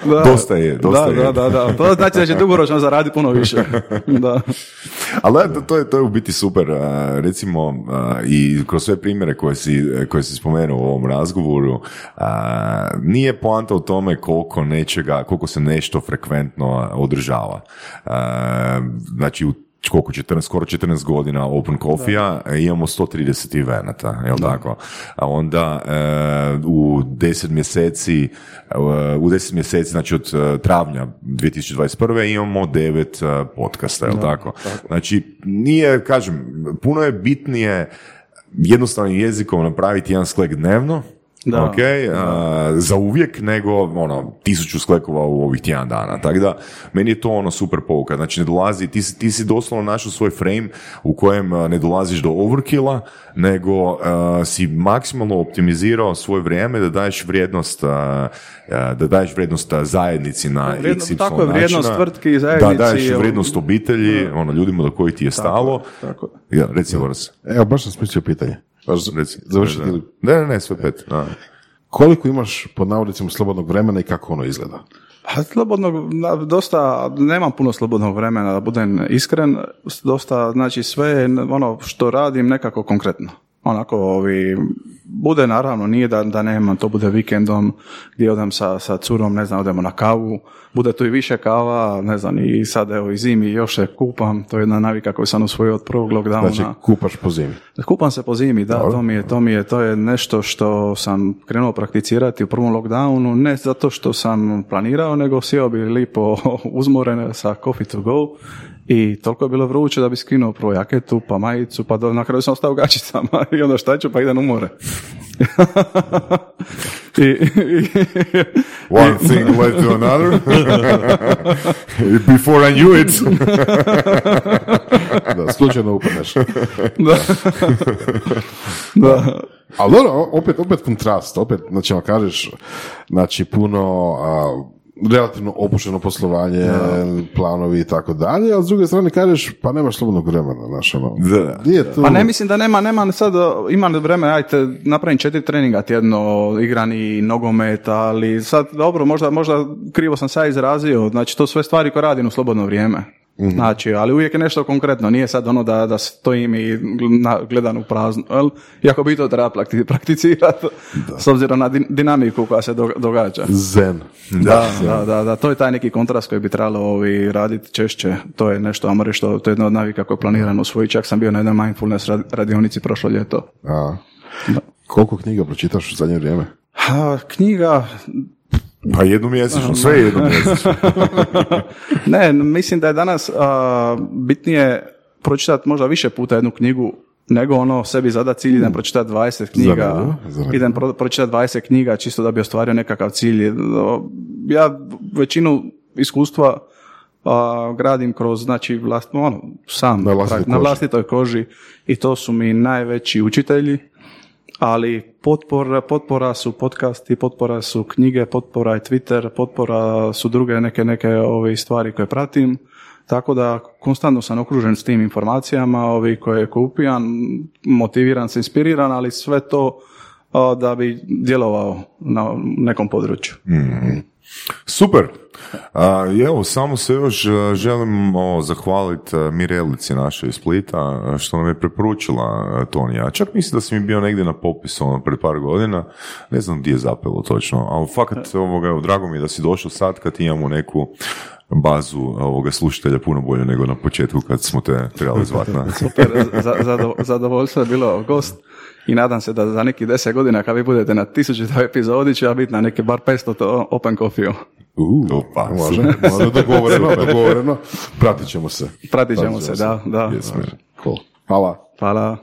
Da, dosta je. Da. To znači da će dugoročno zaraditi puno više. Da. Ali to je u biti super, recimo i kroz sve primjere koje si spomenuo u ovom razgovoru, nije poanta u tome koliko se nešto frekventno održava. Znači, skoro 14 godina Open Coffee-a imamo 130 evenata, je li tako? A onda u 10 mjeseci, znači od travnja 2021. imamo 9 podcasta, je li tako? Znači, nije, kažem, puno je bitnije jednostavnim jezikom napraviti jedan sklek dnevno, za uvijek, nego 1000 sklekova u ovih tjedan dana. Tako da, meni je to super pouka. Znači, ne dolazi, ti si doslovno našao svoj frame u kojem ne dolaziš do overkilla, nego si maksimalno optimizirao svoje vrijeme da daješ vrijednost zajednici na XY načina. Tako je, vrijednost tvrtki i zajednici. Da, daješ vrijednost obitelji, ljudima do koji ti je stalo. Tako. Ja, reci, Boris. Evo, baš sam smislio pitanje. Završiti ili... Ne, sve 5. Da. Koliko imaš pod navodnicima slobodnog vremena i kako ono izgleda? Nemam puno slobodnog vremena, da budem iskren. Dosta, znači sve ono što radim nekako konkretno. Onako, bude naravno, nije da nemam, to bude vikendom gdje odem sa curom, ne znam, odemo na kavu, bude tu i više kava, ne znam, i sad evo i zimi još se kupam, to je jedna navika koju sam usvojio od prvog lockdowna. Znači, kupaš po zimi? Kupam se po zimi, da, to je nešto što sam krenuo prakticirati u prvom lockdownu, ne zato što sam planirao, nego sjeo bi lipo uzmoren sa coffee to go. I toliko je bilo vruće da bi skinuo prvo jaketu, pa majicu, pa na kraju sam ostao u gačicama i onda šta ću, pa idem u more. One thing led to another. Before I knew it. Da, slučajno upadneš. Da. Ali dobro, opet kontrast, znači vam kažeš, znači puno... relativno opušteno poslovanje, planovi i tako dalje, ali s druge strane kažeš pa nemaš slobodnog vremena, tu... Pa ne mislim da nema sad, imam vremena, ajte, napravim 4 treninga tjedno, igran i nogomet, ali sad, dobro, možda krivo sam se izrazio, znači to sve stvari koje radim u slobodno vrijeme. Mm-hmm. Znači, ali uvijek je nešto konkretno, nije sad ono da stojim i gledam u prazno, jel? Iako bi to treba prakticirati s obzirom na dinamiku koja se događa. Zen. Da, to je taj neki kontrast koji bi trebalo raditi češće, to je nešto, ajmo reći, to je jedna od navika koju planiram usvojiti, čak sam bio na jednoj mindfulness radionici prošlo ljeto. Koliko knjiga pročitaš u zadnje vrijeme? Pa jednu mjesečno, sve je jednu mjesečno. Ne, mislim da je danas bitnije pročitati možda više puta jednu knjigu nego sebi zada cilj, idem pročitati 20 knjiga, idem pročitati 20 knjiga čisto da bi ostvario nekakav cilj. Ja većinu iskustva gradim kroz, znači, sam, na vlastitoj koži i to su mi najveći učitelji. Ali potpora su podcasti, potpora su knjige, potpora je Twitter, potpora su druge neke ove stvari koje pratim. Tako da konstantno sam okružen s tim informacijama koje kupijam, motiviran sam, inspiriran, ali sve to da bi djelovao na nekom području. Mm-hmm. Super. Evo, samo se još želimo zahvaliti Mirelici našoj iz Splita što nam je preporučila Tonija. Čak mislim da si mi bio negdje na popisu pred par godina, ne znam gdje je zapelo točno, ali fakat drago mi je da si došao sad kad imamo neku bazu slušatelja puno bolje nego na početku kad smo te trebali zvati. Super, zadovoljstvo je bilo gost. I nadam se da za nekih 10 godina kad vi budete na 1000 epizodi će biti na neke bar 500 Open Coffee-u. Može, dogovoreno. Pratit ćemo se. Da. Cool. Hvala.